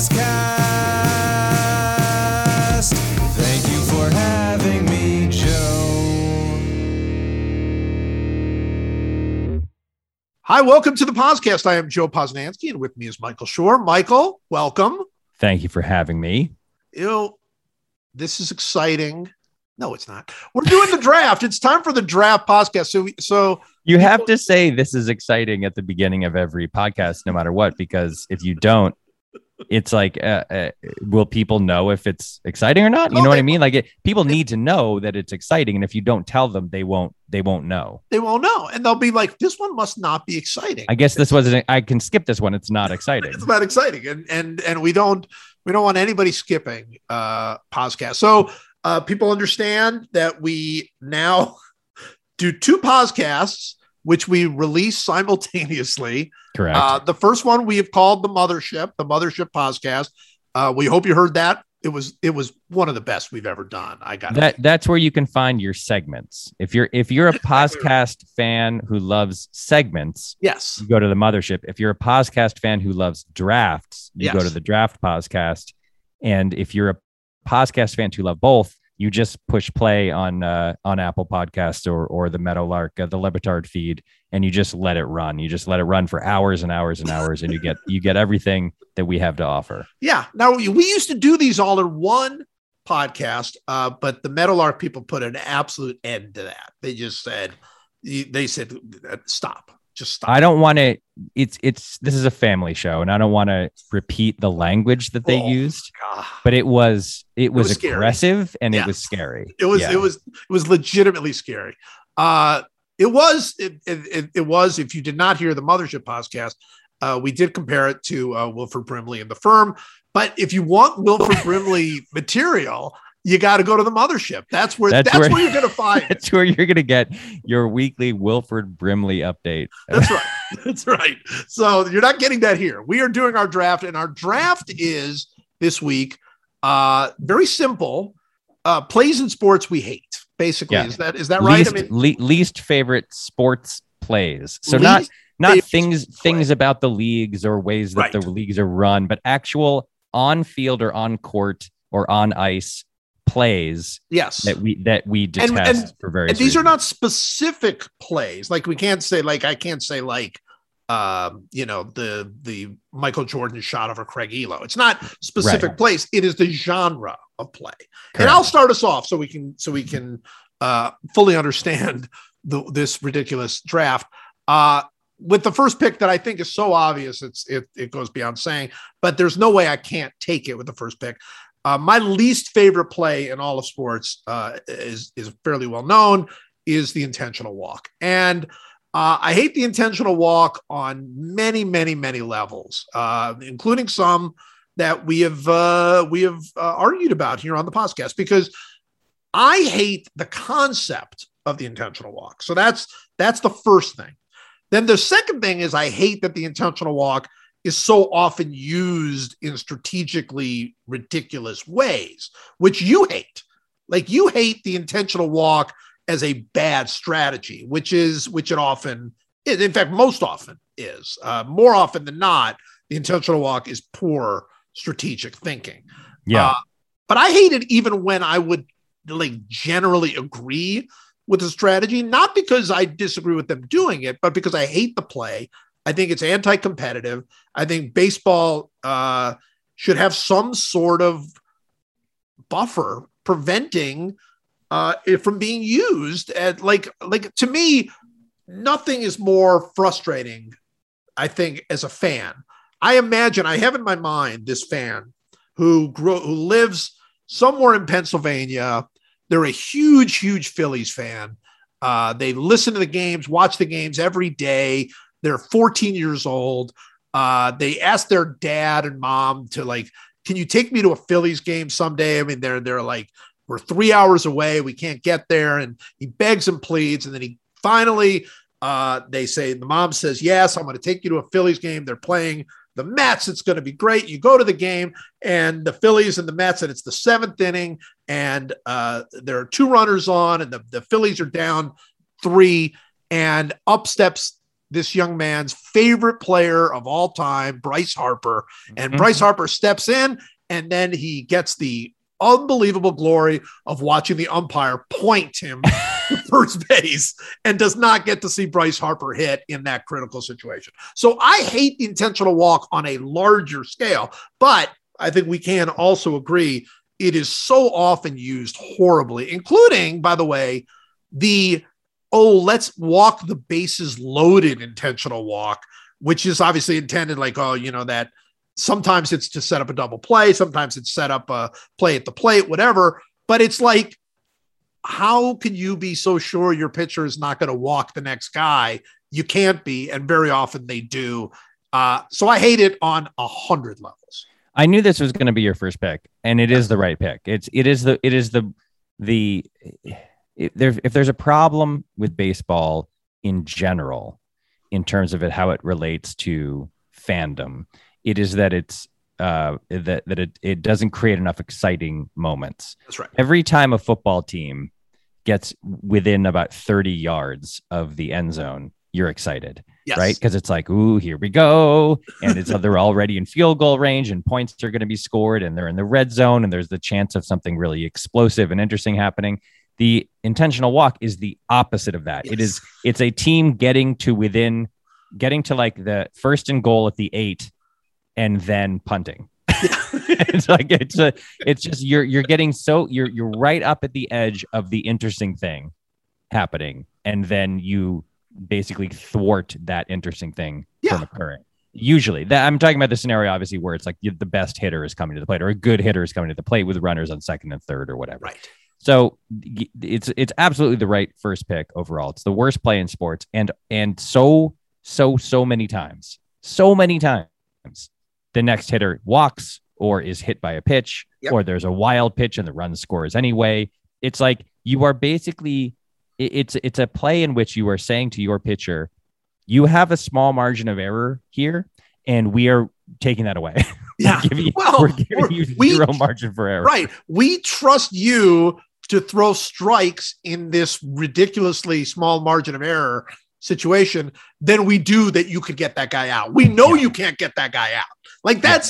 Podcast. Thank you for having me, Joe. Hi, welcome to the podcast. I am Joe Posnanski, and with me is Michael Shore. Michael, welcome. Thank you for having me. You know, this is exciting. No, it's not. We're doing the draft. It's time for the draft podcast. So you have to say this is exciting at the beginning of every podcast, no matter what, because if you don't, it's like, will people know if it's exciting or not? You know what I mean? Like, people need to know that it's exciting. And if you don't tell them, they won't know. They won't know. And they'll be like, this one must not be exciting. I guess this wasn't, I can skip this one. It's not exciting. It's not exciting. And we don't want anybody skipping podcasts. So, people understand that we now do two podcasts, which we release simultaneously. Correct. The first one we have called the Mothership podcast. We hope you heard that. It was one of the best we've ever done. I got that. That's where you can find your segments. If you're a podcast fan who loves segments, yes, you go to the Mothership. If you're a podcast fan who loves drafts, you go to the Draft podcast. And if you're a podcast fans who love both, you just push play on Apple Podcasts or the Meadowlark, the Lebitard feed, and you just let it run. You just let it run for hours and hours and hours, and you get everything that we have to offer. Yeah. Now, we used to do these all in one podcast, but the Meadowlark people put an absolute end to that. They said, stop. Just stop. I don't want to. This is a family show, and I don't want to repeat the language that they used. God. But it was aggressive, and It was scary. It was legitimately scary. It was. If you did not hear the Mothership podcast, we did compare it to Wilford Brimley and The Firm. But if you want Wilford Brimley material, you got to go to the Mothership. That's where you're going to find. That's where you're going to get your weekly Wilford Brimley update. That's right. That's right. So you're not getting that here. We are doing our draft, and our draft is this week. Very simple. Plays in sports we hate. Basically, is that right? Least favorite sports plays. So not things about the leagues or ways that the leagues are run, but actual on field or on court or on ice plays that we detest for various reasons. These are not specific plays. Like, we can't say, like, I can't say, like, the Michael Jordan shot over Craig Elo. It's not specific plays. It is the genre of play. Correct. And I'll start us off so we can fully understand this ridiculous draft with the first pick that I think is so obvious. It goes beyond saying, but there's no way I can't take it with the first pick. My least favorite play in all of sports is fairly well known, is the intentional walk. And I hate the intentional walk on many, many, many levels, including some that we have argued about here on the podcast, because I hate the concept of the intentional walk. So that's the first thing. Then the second thing is, I hate that the intentional walk is so often used in strategically ridiculous ways, which you hate. Like, you hate the intentional walk as a bad strategy, which it often is. In fact, most often is. More often than not, the intentional walk is poor strategic thinking. Yeah. But I hate it even when I would, like, generally agree with the strategy, not because I disagree with them doing it, but because I hate the play. I think it's anti-competitive. I think baseball should have some sort of buffer preventing it from being used. At like to me, nothing is more frustrating, I think, as a fan. I imagine, I have in my mind this fan who lives somewhere in Pennsylvania. They're a huge, huge Phillies fan. They listen to the games, watch the games every day. They're 14 years old. They asked their dad and mom to, like, can you take me to a Phillies game someday? I mean, they're like, we're 3 hours away. We can't get there. And he begs and pleads. And then he finally, they say, the mom says, yes, I'm going to take you to a Phillies game. They're playing the Mets. It's going to be great. You go to the game and the Phillies and the Mets, and it's the seventh inning. And there are two runners on, and the Phillies are down three, and up steps this young man's favorite player of all time, Bryce Harper. And Bryce Harper steps in, and then he gets the unbelievable glory of watching the umpire point him to first base, and does not get to see Bryce Harper hit in that critical situation. So I hate the intentional walk on a larger scale, but I think we can also agree it is so often used horribly, including, by the way, the let's walk the bases loaded intentional walk, which is obviously intended like, that sometimes it's to set up a double play. Sometimes it's set up a play at the plate, whatever. But it's like, how can you be so sure your pitcher is not going to walk the next guy? You can't be. And very often they do. So I hate it on 100 levels. I knew this was going to be your first pick, and it is the right pick. If there's a problem with baseball in general, in terms of how it relates to fandom, it is that it doesn't create enough exciting moments. That's right. Every time a football team gets within about 30 yards of the end zone, you're excited, yes, right? Because it's like, ooh, here we go. And it's they're already in field goal range, and points are going to be scored, and they're in the red zone, and there's the chance of something really explosive and interesting happening. The intentional walk is the opposite of that. Yes. It's a team getting to like the first and goal at the 8 and then punting. You're right up at the edge of the interesting thing happening, and then you basically thwart that interesting thing from occurring. Usually I'm talking about the scenario, obviously, where it's like the best hitter is coming to the plate, or a good hitter is coming to the plate with runners on second and third or whatever. Right. So it's absolutely the right first pick overall. It's the worst play in sports, and so many times the next hitter walks or is hit by a pitch, or there's a wild pitch and the run scores anyway. It's like you are basically it's a play in which you are saying to your pitcher, you have a small margin of error here, and we are taking that away. Yeah, we're giving you zero margin for error. Right, we trust you to throw strikes in this ridiculously small margin of error situation than we do that you could get that guy out. We know you can't get that guy out. Like that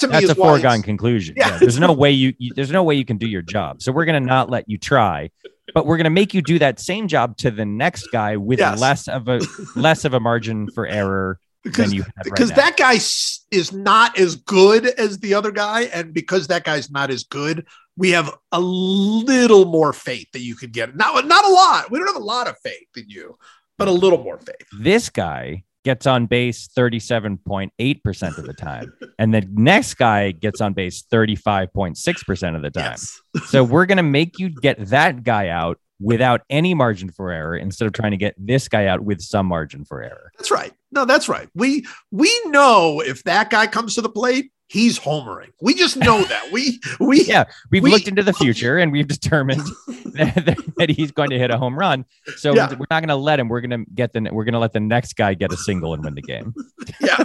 to me is a foregone conclusion. Yeah. There's no way there's no way you can do your job. So we're going to not let you try, but we're going to make you do that same job to the next guy with less of a margin for error. Because that guy is not as good as the other guy, and because that guy's not as good, we have a little more faith that you could get it. Not a lot. We don't have a lot of faith in you, but a little more faith. This guy gets on base 37.8% of the time, and the next guy gets on base 35.6% of the time. Yes. So we're going to make you get that guy out without any margin for error, instead of trying to get this guy out with some margin for error. That's right. No, that's right. We know if that guy comes to the plate, he's homering. We just know that. We've looked into the future, and we've determined that he's going to hit a home run. So we're not going to let him. We're going to let the next guy get a single and win the game. Yeah.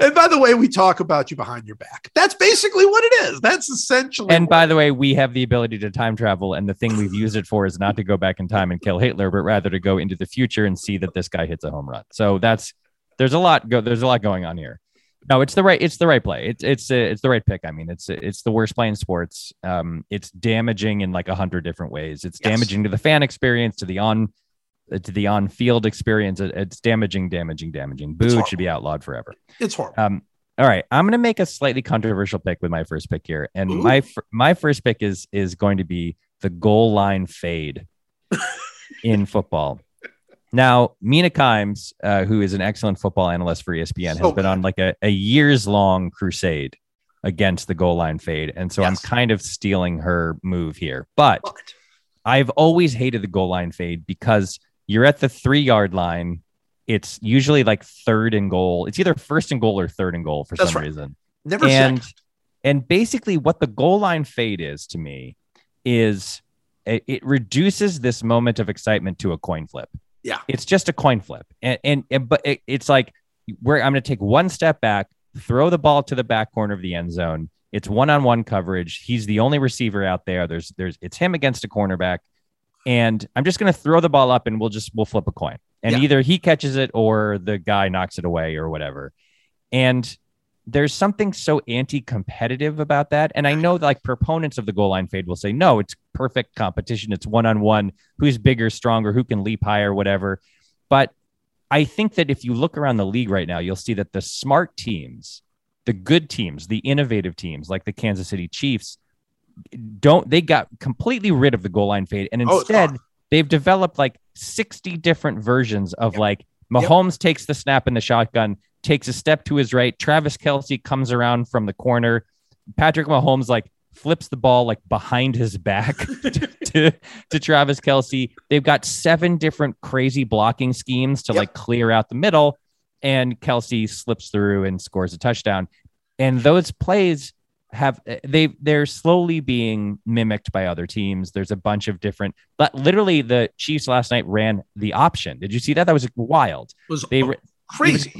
And by the way, we talk about you behind your back. That's basically what it is. That's essentially. And by the way, we have the ability to time travel, and the thing we've used it for is not to go back in time and kill Hitler, but rather to go into the future and see that this guy hits a home run. So there's a lot going on here. No, it's the right play. It's the right pick. I mean, it's the worst play in sports. It's damaging in like 100 different ways. It's damaging to the fan experience, to the on field experience. It's damaging. Boo, it should be outlawed forever. It's horrible. All right, I'm going to make a slightly controversial pick with my first pick here, and my first pick is going to be the goal line fade in football. Now, Mina Kimes, who is an excellent football analyst for ESPN, has been on like a years-long crusade against the goal line fade. And so I'm kind of stealing her move here, but I've always hated the goal line fade because you're at the 3 yard line. It's usually like third and goal. It's either first and goal or third and goal for reason. And basically what the goal line fade is to me is it reduces this moment of excitement to a coin flip. Yeah. It's just a coin flip. But it's like where I'm going to take one step back, throw the ball to the back corner of the end zone. It's one-on-one coverage. He's the only receiver out there. It's him against a cornerback, and I'm just going to throw the ball up and we'll flip a coin, and either he catches it or the guy knocks it away or whatever. And there's something so anti-competitive about that. And I know that, like, proponents of the goal line fade will say, no, it's perfect competition. It's one-on-one, who's bigger, stronger, who can leap higher, whatever. But I think that if you look around the league right now, you'll see that the smart teams, the good teams, the innovative teams like the Kansas City Chiefs, they got completely rid of the goal line fade. And instead they've developed like 60 different versions of like Mahomes takes the snap in the shotgun, takes a step to his right. Travis Kelce comes around from the corner. Patrick Mahomes like flips the ball like behind his back to Travis Kelce. They've got 7 different crazy blocking schemes to like clear out the middle, and Kelce slips through and scores a touchdown. And those plays they're slowly being mimicked by other teams. There's a bunch of different, but literally the Chiefs last night ran the option. Did you see that? That was wild. It was crazy.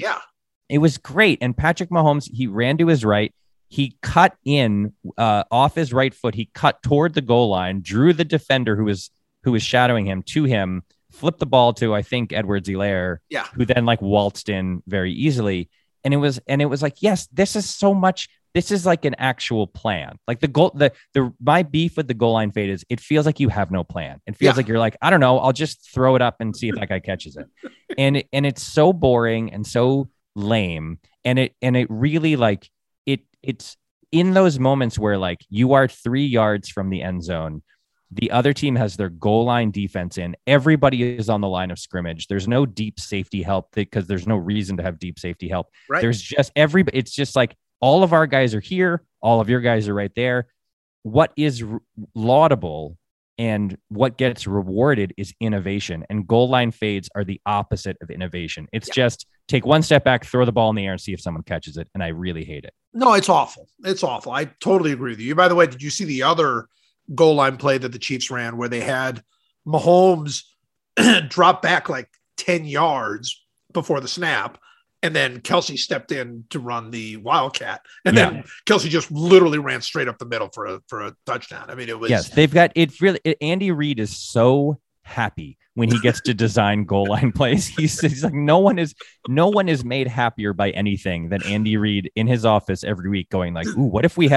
It was great. And Patrick Mahomes, he ran to his right. He cut in off his right foot. He cut toward the goal line, drew the defender who was shadowing him to him, flipped the ball to, I think, Edwards Hilaire, who then like waltzed in very easily. And it was like, yes, this is so much. This is like an actual plan. Like my beef with the goal line fade is it feels like you have no plan. It feels like you're like, I don't know, I'll just throw it up and see if that guy catches it. And it's so boring and so lame. And it really like it's in those moments where like you are 3 yards from the end zone. The other team has their goal line defense in. Everybody is on the line of scrimmage. There's no deep safety help because there's no reason to have deep safety help. Right. There's just everybody. It's just like all of our guys are here. All of your guys are right there. What is laudable and what gets rewarded is innovation, and goal line fades are the opposite of innovation. It's just take one step back, throw the ball in the air and see if someone catches it. And I really hate it. No, it's awful. It's awful. I totally agree with you. By the way, did you see the other goal line play that the Chiefs ran where they had Mahomes drop back like 10 yards before the snap, and then Kelce stepped in to run the wildcat, and then Kelce just literally ran straight up the middle for a touchdown. I mean, it was they've got it really. Andy Reid is so happy when he gets to design goal line plays. He's like, no one is made happier by anything than Andy Reid in his office every week going like, ooh, what if we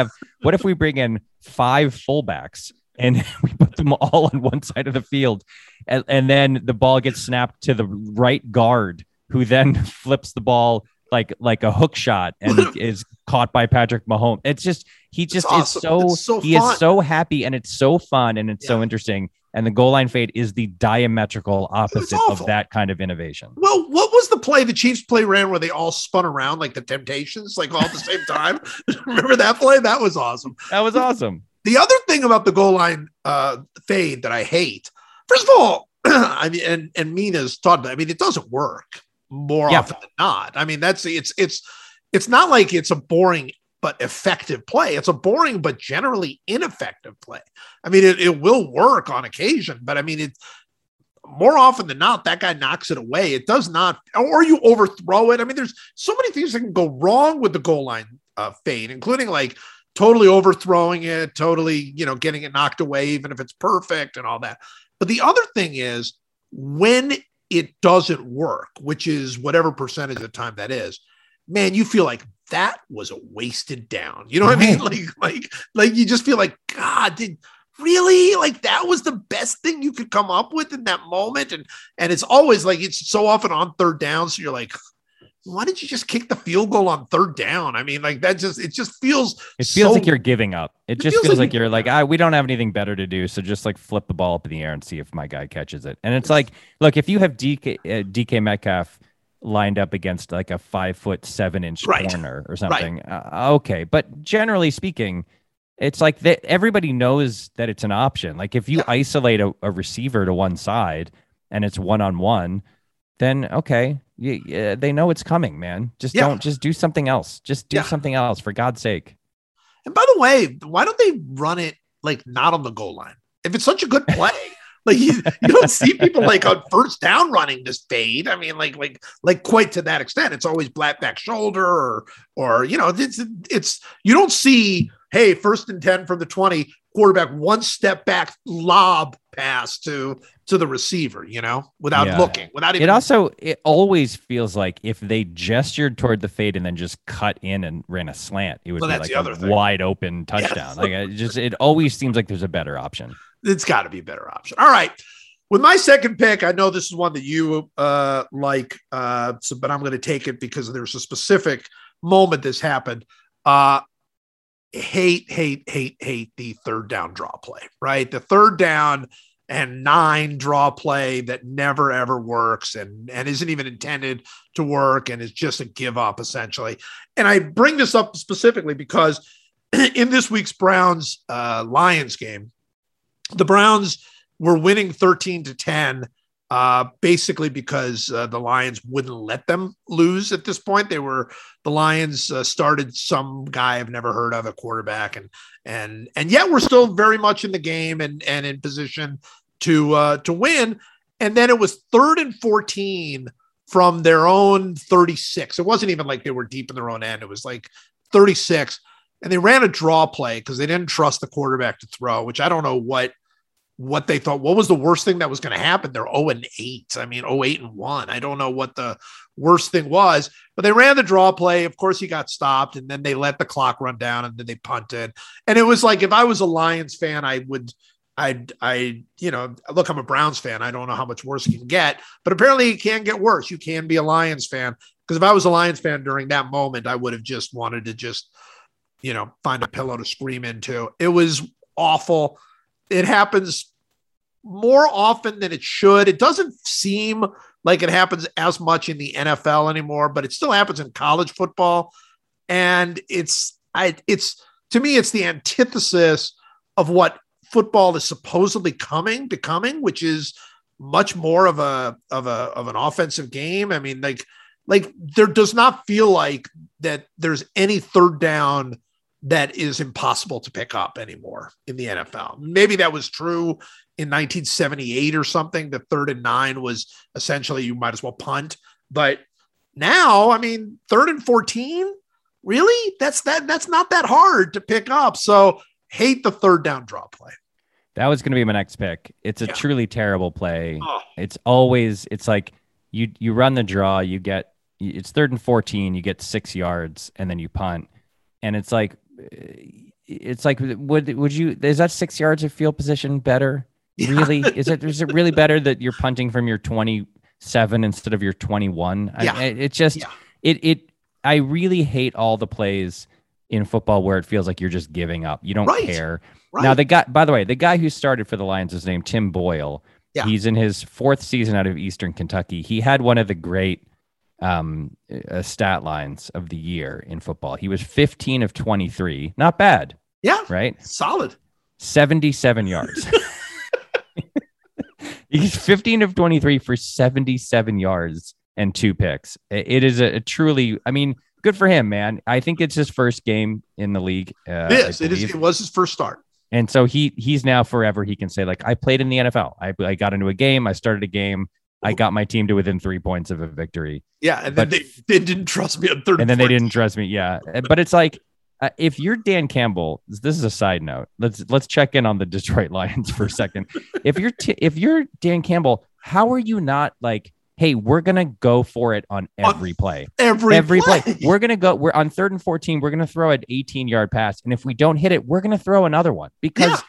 bring in 5 fullbacks and we put them all on one side of the field, and then the ball gets snapped to the right guard, who then flips the ball like a hook shot and is caught by Patrick Mahomes. It's just, he is so happy, and it's so fun, and it's so interesting. And the goal line fade is the diametrical opposite of that kind of innovation. Well, what was the play the Chiefs ran where they all spun around like the Temptations, like all at the same time? Remember that play? That was awesome. The other thing about the goal line fade that I hate, first of all, I mean, and Mina's taught that, I mean, it doesn't work more often than not. I mean, it's not like it's a boring but effective play. It's a boring but generally ineffective play. I mean, it will work on occasion, but I mean, it's more often than not, that guy knocks it away. It does not, or you overthrow it. I mean, there's so many things that can go wrong with the goal line fade, including like totally overthrowing it, totally, you know, getting it knocked away, even if it's perfect and all that. But the other thing is when it doesn't work, which is whatever percentage of the time that is, man, you feel like that was a wasted down. You know what I mean? Like you just feel like, God, really? Like that was the best thing you could come up with in that moment. And it's always like, it's so often on third down. So you're like, why did you just kick the field goal on third down? I mean, like that it feels like you're giving up. It just feels like you're like, we don't have anything better to do. So just like flip the ball up in the air and see if my guy catches it. And it's like, look, if you have DK Metcalf lined up against like a 5'7" corner or something. Okay. But generally speaking, it's like that everybody knows that it's an option. Like if you isolate a receiver to one side and it's one-on-one, then okay, they know it's coming, man. Just don't, just do something else. Just do something else, for God's sake. And by the way, why don't they run it like not on the goal line? If it's such a good play, like you don't see people like on first down running this fade. I mean, like quite to that extent. It's always flat back shoulder or you know, it's you don't see, hey, 1st and 10 from the 20, quarterback one step back lob pass to the receiver, you know, without looking, without even. It always feels like if they gestured toward the fade and then just cut in and ran a slant, it would be like a wide open touchdown. Like it always seems like there's a better option. It's got to be a better option. All right. With my second pick, I know this is one that you like, but I'm going to take it because there's a specific moment this happened. Hate the 3rd down draw play, right? The 3rd down and 9 draw play that never ever works and isn't even intended to work and is just a give up essentially. And I bring this up specifically because in this week's Browns Lions game, the Browns were winning 13-10, basically because the Lions wouldn't let them lose at this point. The Lions started some guy I've never heard of, a quarterback, and yet we're still very much in the game and in position to win. And then it was 3rd and 14 from their own 36. It wasn't even like they were deep in their own end. It was like 36, and they ran a draw play because they didn't trust the quarterback to throw, which I don't know what they thought. What was the worst thing that was going to happen? They're 0-8. I mean, 0-8-1. I don't know what the worst thing was, but they ran the draw play. Of course, he got stopped, and then they let the clock run down, and then they punted. And it was like, if I was a Lions fan, look, I'm a Browns fan. I don't know how much worse it can get, but apparently it can get worse. You can be a Lions fan, because if I was a Lions fan during that moment, I would have just wanted to find a pillow to scream into. It was awful. It happens more often than it should. It doesn't seem like it happens as much in the NFL anymore, but it still happens in college football. And to me, it's the antithesis of what football is supposedly becoming, which is much more of an offensive game. I mean, like there does not feel like that there's any 3rd down that is impossible to pick up anymore in the NFL. Maybe that was true in 1978 or something. The 3rd and 9 was essentially you might as well punt. But now, I mean, 3rd and 14, really? That's not that hard to pick up. So hate the 3rd down draw play. That was going to be my next pick. It's a truly terrible play. Oh. It's like you run the draw, it's 3rd and 14, you get 6 yards and then you punt. And it's like, would you, is that 6 yards of field position better? Yeah. Really? Is it really better that you're punting from your 27 instead of your 21? Yeah. I really hate all the plays in football where it feels like you're just giving up. You don't care. Right. Now the guy who started for the Lions is named Tim Boyle. Yeah. He's in his 4th season out of Eastern Kentucky. He had one of the great stat lines of the year in football. He was 15 of 23. Not bad. Yeah. Right. Solid. 77 yards. He's 15 of 23 for 77 yards and 2 picks. It is a truly, I mean, good for him, man. I think it's his first game in the league. It was his first start. And so he's now forever. He can say like, I played in the NFL. I got into a game. I started a game. I got my team to within 3 points of a victory. Yeah, and then they didn't trust me on 3rd. And then they didn't trust me, yeah. But it's like, if you're Dan Campbell, this is a side note. Let's check in on the Detroit Lions for a second. If you're Dan Campbell, how are you not like, hey, we're going to go for it on every play. Every play. We're going to go, we're on 3rd and 14, we're going to throw an 18-yard pass, and if we don't hit it, we're going to throw another one, because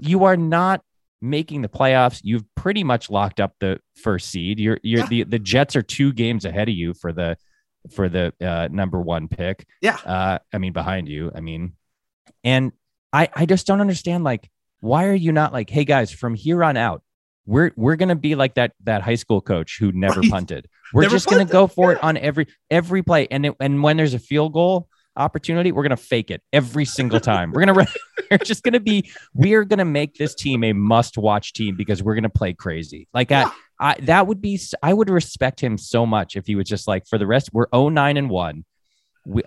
you are not making the playoffs. You've pretty much locked up the first seed. The Jets are 2 games ahead of you for the number 1 pick. Yeah. Behind you. And I just don't understand, like, why are you not like, hey guys, from here on out, We're going to be like that high school coach who never punted. We're never just going to go for it on every play. And when there's a field goal opportunity, we're going to fake it every single time. We're going to make this team a must watch team because we're going to play crazy. Like yeah. I would respect him so much if he was just like, for the rest, we're 0-9-1.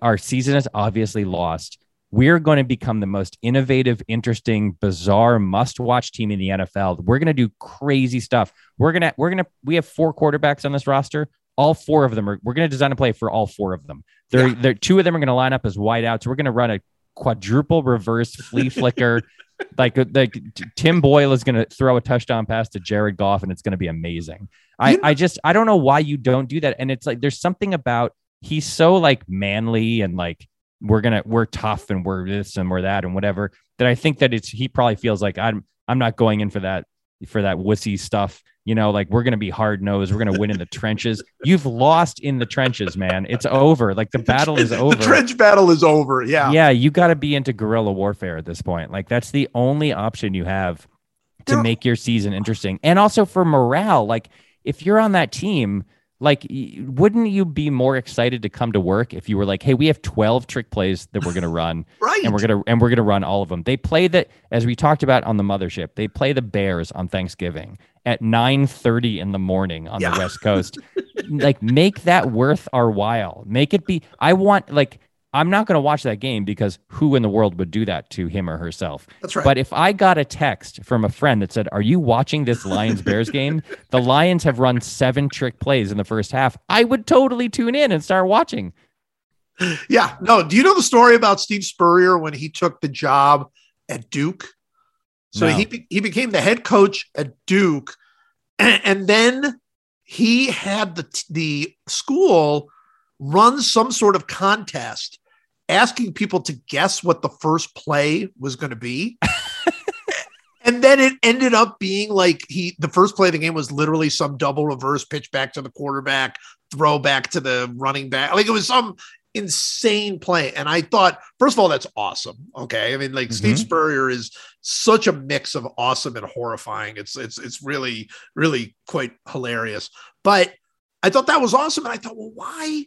Our season is obviously lost. We're going to become the most innovative, interesting, bizarre, must-watch team in the NFL. We're going to do crazy stuff. We have four quarterbacks on this roster. All four of them we're going to design a play for all four of them. Two of them are going to line up as wideouts. We're going to run a quadruple reverse flea flicker. Like Tim Boyle is going to throw a touchdown pass to Jared Goff, and it's going to be amazing. I don't know why you don't do that. And it's like, there's something about, he's so like manly and like, we're tough and we're this and we're that and whatever, that I think that he probably feels like I'm not going in for that wussy stuff. You know, like we're going to be hard nosed. We're going to win in the trenches. You've lost in the trenches, man. It's over. Like the battle is over. The trench battle is over. Yeah. Yeah. You got to be into guerrilla warfare at this point. Like that's the only option you have to make your season interesting. And also for morale, like if you're on that team, like, wouldn't you be more excited to come to work if you were like, hey, we have 12 trick plays that we're going to run, right? And we're going to run all of them. They play that, as we talked about on the mothership, they play the Bears on Thanksgiving at 9:30 in the morning on the West Coast. Like, make that worth our while. Make it be, I'm not going to watch that game because who in the world would do that to him or herself? That's right. But if I got a text from a friend that said, are you watching this Lions-Bears game? The Lions have run 7 trick plays in the first half. I would totally tune in and start watching. Yeah. No, do you know the story about Steve Spurrier when he took the job at Duke? So he became the head coach at Duke. And then he had the school run some sort of contest asking people to guess what the first play was going to be. And then it ended up being like the first play of the game was literally some double reverse pitch back to the quarterback, throw back to the running back. Like it was some insane play. And I thought, first of all, that's awesome. Okay. I mean, like Steve Spurrier is such a mix of awesome and horrifying. It's really, really quite hilarious, but I thought that was awesome. And I thought, well, why?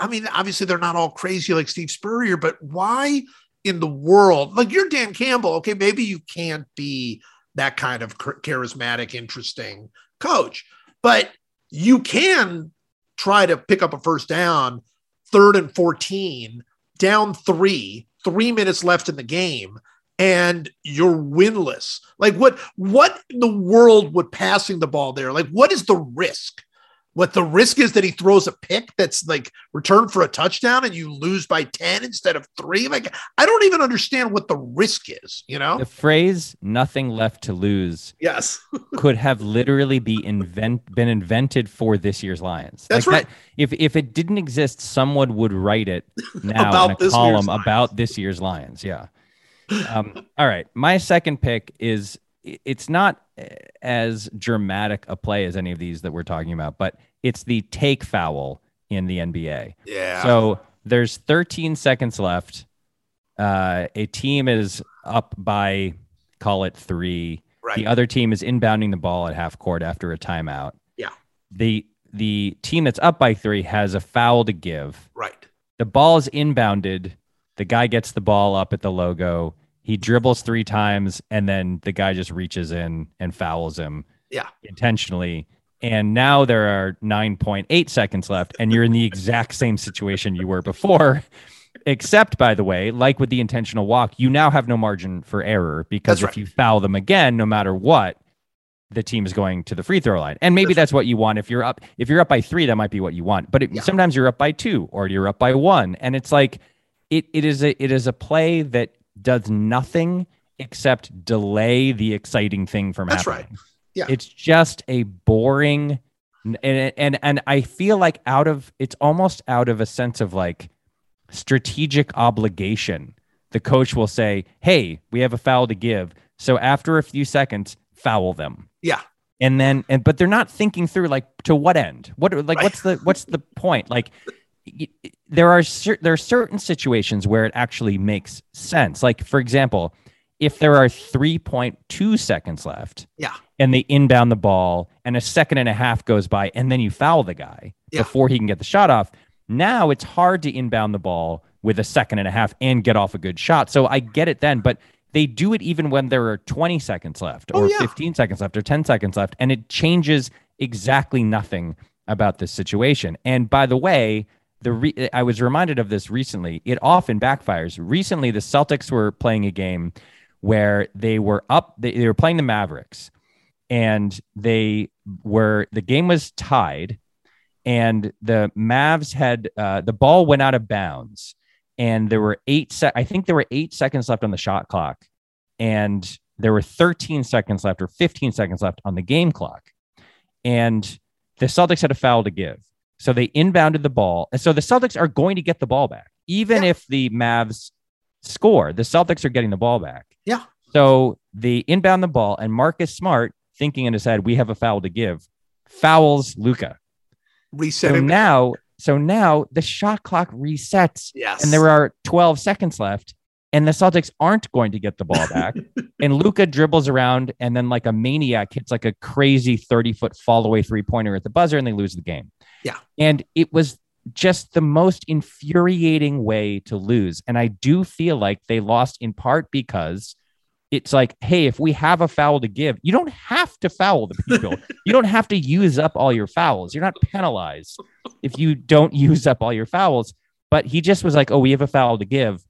I mean, obviously they're not all crazy like Steve Spurrier, but why in the world? Like you're Dan Campbell. Okay, maybe you can't be that kind of charismatic, interesting coach, but you can try to pick up a first down, 3rd and 14, down 3 minutes left in the game, and you're winless. Like what in the world would passing the ball there? Like what is the risk? What the risk is that he throws a pick that's like returned for a touchdown and you lose by 10 instead of 3. Like, I don't even understand what the risk is, you know? The phrase "nothing left to lose" could have literally been invented for this year's Lions. That's like right. That, if it didn't exist, someone would write it now in a column about this year's Lions. Yeah. All right. My second pick is, it's not as dramatic a play as any of these that we're talking about, but it's the take foul in the NBA. Yeah. So there's 13 seconds left. A team is up by, call it 3. Right. The other team is inbounding the ball at half court after a timeout. Yeah. The team that's up by 3 has a foul to give. Right. The ball is inbounded. The guy gets the ball up at the logo. He dribbles 3 times, and then the guy just reaches in and fouls him intentionally. And now there are 9.8 seconds left, and you're in the exact same situation you were before, except, by the way, like with the intentional walk, you now have no margin for error because if you foul them again, no matter what, the team is going to the free throw line. And maybe that's what you want. If you're up by 3, that might be what you want. But sometimes you're up by 2 or you're up by 1. And it's like it is a play that does nothing except delay the exciting thing from happening. That's right. Yeah. It's just a boring, and I feel like it's almost out of a sense of like strategic obligation. The coach will say, "Hey, we have a foul to give. So after a few seconds, foul them." Yeah. And then, but they're not thinking through like to what end, what's the point? Like, there are certain situations where it actually makes sense. Like, for example, if there are 3.2 seconds left and they inbound the ball and a second and a half goes by and then you foul the guy before he can get the shot off. Now it's hard to inbound the ball with a second and a half and get off a good shot. So I get it then, but they do it even when there are 20 seconds left or 15 seconds left or 10 seconds left. And it changes exactly nothing about this situation. And by the way, I was reminded of this recently. It often backfires. Recently, the Celtics were playing a game where they were up. They were playing the Mavericks and the game was tied and the Mavs had the ball went out of bounds and there were 8 seconds left on the shot clock and there were 13 seconds left or 15 seconds left on the game clock. And the Celtics had a foul to give. So they inbounded the ball. And so the Celtics are going to get the ball back. Even if the Mavs score, the Celtics are getting the ball back. Yeah. So they inbound the ball and Marcus Smart, thinking in his head, we have a foul to give, fouls Luka. Reset. So now the shot clock resets. Yes. And there are 12 seconds left. And the Celtics aren't going to get the ball back. And Luka dribbles around and then like a maniac hits like a crazy 30-foot fall-away three-pointer at the buzzer and they lose the game. Yeah. And it was just the most infuriating way to lose. And I do feel like they lost in part because it's like, hey, if we have a foul to give, you don't have to foul the people. You don't have to use up all your fouls. You're not penalized if you don't use up all your fouls. But he just was like, oh, we have a foul to give.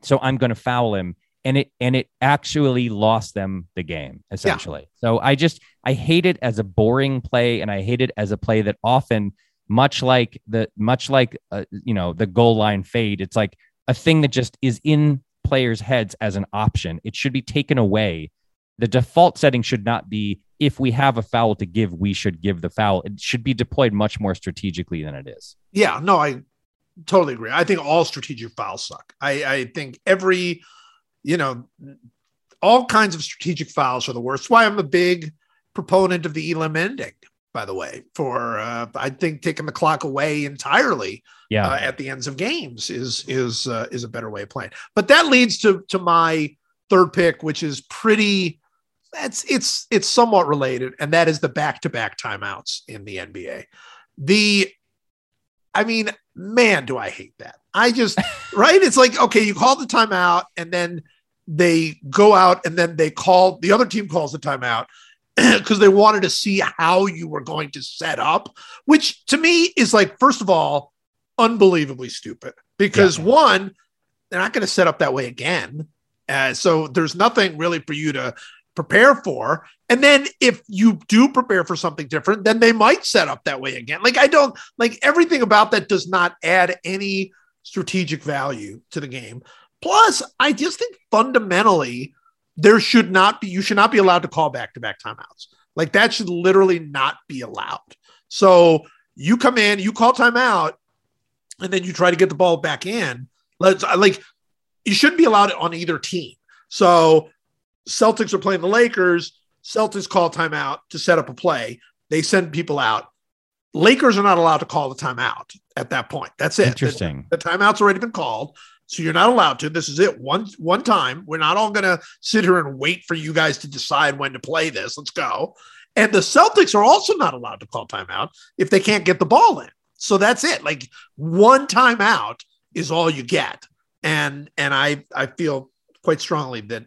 So I'm going to foul him. And it actually lost them the game, essentially. Yeah. So I hate it as a boring play. And I hate it as a play that often, much like the goal line fade, it's like a thing that just is in players' heads as an option. It should be taken away. The default setting should not be, if we have a foul to give, we should give the foul. It should be deployed much more strategically than it is. Yeah, no, I totally agree. I think all strategic fouls suck. I think every, all kinds of strategic fouls are the worst. That's why I'm a big proponent of the elim ending, by the way, for I think taking the clock away entirely at the ends of games is a better way of playing. But that leads to my third pick, which is it's somewhat related, and that is the back-to-back timeouts in the NBA. Man, do I hate that. Right? It's like, okay, you call the timeout and then they go out and then the other team calls the timeout because they wanted to see how you were going to set up, which to me is like, first of all, unbelievably stupid because one, they're not going to set up that way again. So there's nothing really for you to prepare for. And then if you do prepare for something different, then they might set up that way again. Everything about that does not add any strategic value to the game. Plus, I just think fundamentally you should not be allowed to call back-to-back timeouts. Like that should literally not be allowed. So you come in, you call timeout, and then you try to get the ball back in. You shouldn't be allowed it on either team. So Celtics are playing the Lakers. Celtics call timeout to set up a play. They send people out. Lakers are not allowed to call the timeout at that point. That's it. Interesting. The timeout's already been called, so you're not allowed to. This is it. One time. We're not all going to sit here and wait for you guys to decide when to play this. Let's go. And the Celtics are also not allowed to call timeout if they can't get the ball in. So that's it. Like one timeout is all you get. And I feel quite strongly that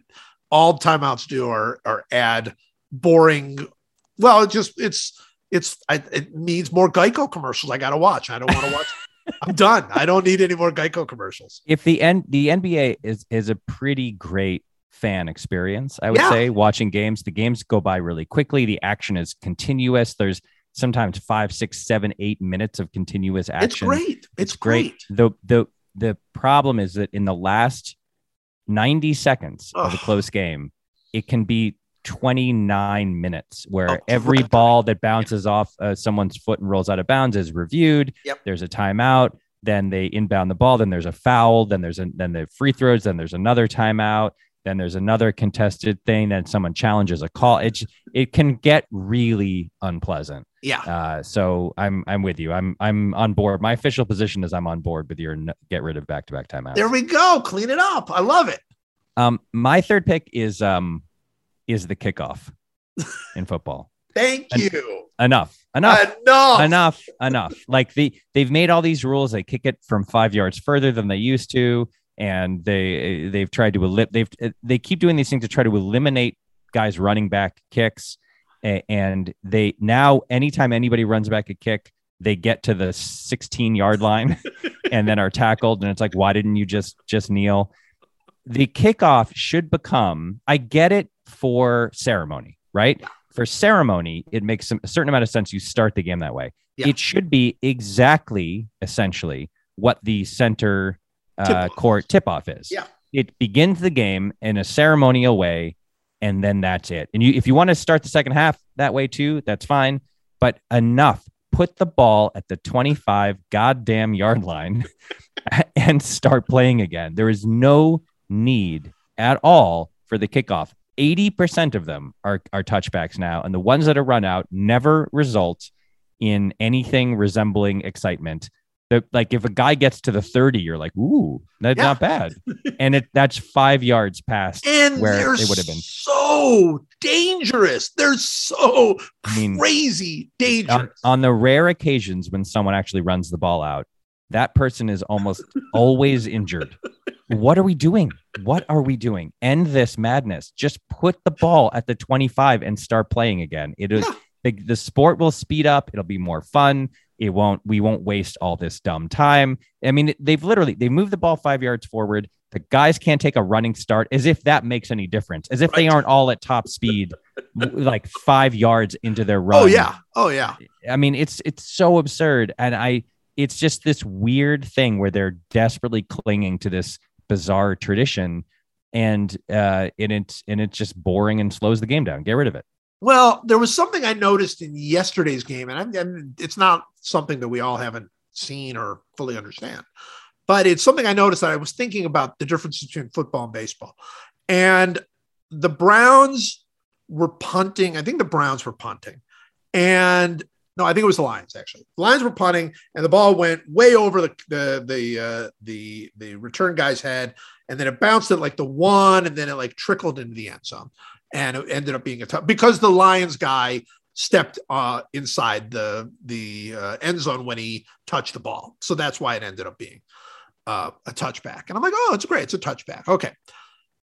all timeouts do are add boring. Well, it means more Geico commercials. I got to watch. I don't want to watch. I'm done. I don't need any more Geico commercials. If the NBA is a pretty great fan experience, I would say, watching games. The games go by really quickly. The action is continuous. There's sometimes 5, 6, 7, 8 minutes of continuous action. It's great. It's great. The problem is that in the last 90 seconds of a close game, it can be 29 minutes where every ball that bounces off someone's foot and rolls out of bounds is reviewed. Yep. There's a timeout, then they inbound the ball, then there's a foul, then the free throws, then there's another timeout, then there's another contested thing, then someone challenges a call. It can get really unpleasant. Yeah. So I'm with you. I'm on board. My official position is I'm on board with your get rid of back-to-back timeouts. There we go. Clean it up. I love it. My third pick is the kickoff. in football. Thank you. Enough. Like they've made all these rules. They kick it from 5 yards further than they used to. And they've tried to they keep doing these things to try to eliminate guys running back kicks. And they now, anytime anybody runs back a kick, they get to the 16 yard line and then are tackled. And it's like, why didn't you just kneel? The kickoff should become, I get it for ceremony, right? For ceremony, it makes a certain amount of sense. You start the game that way. Yeah. It should be essentially what the center court tip-off is. Yeah. It begins the game in a ceremonial way, and then that's it. And if you want to start the second half that way too, that's fine. But enough. Put the ball at the 25 goddamn yard line and start playing again. There is no need at all for the kickoff. 80% of them are touchbacks now, and the ones that are run out never result in anything resembling excitement. Like if a guy gets to the 30, you're like, ooh, that's not bad. And that's 5 yards past where they would have been. So dangerous. They're so crazy dangerous. On the rare occasions when someone actually runs the ball out, that person is almost always injured. What are we doing? End this madness. Just put the ball at the 25 and start playing again. The sport will speed up. It'll be more fun. We won't waste all this dumb time. I mean, they've moved the ball 5 yards forward. The guys can't take a running start, as if that makes any difference, as if they aren't all at top speed, like 5 yards into their run. Oh yeah. I mean, it's so absurd. And it's just this weird thing where they're desperately clinging to this bizarre tradition, and it's just boring and slows the game down. Get rid of it. Well, there was something I noticed in yesterday's game, and it's not something that we all haven't seen or fully understand, but it's something I noticed that I was thinking about the difference between football and baseball. And the Browns were punting. I think the Browns were punting. And no, I think it was the Lions, actually. The Lions were punting, and the ball went way over the return guy's head, and then it bounced at like the one, and then it like trickled into the end zone. And it ended up being a touchdown because the Lions guy stepped inside the end zone when he touched the ball. So that's why it ended up being a touchback. And I'm like, oh, it's great. It's a touchback. Okay.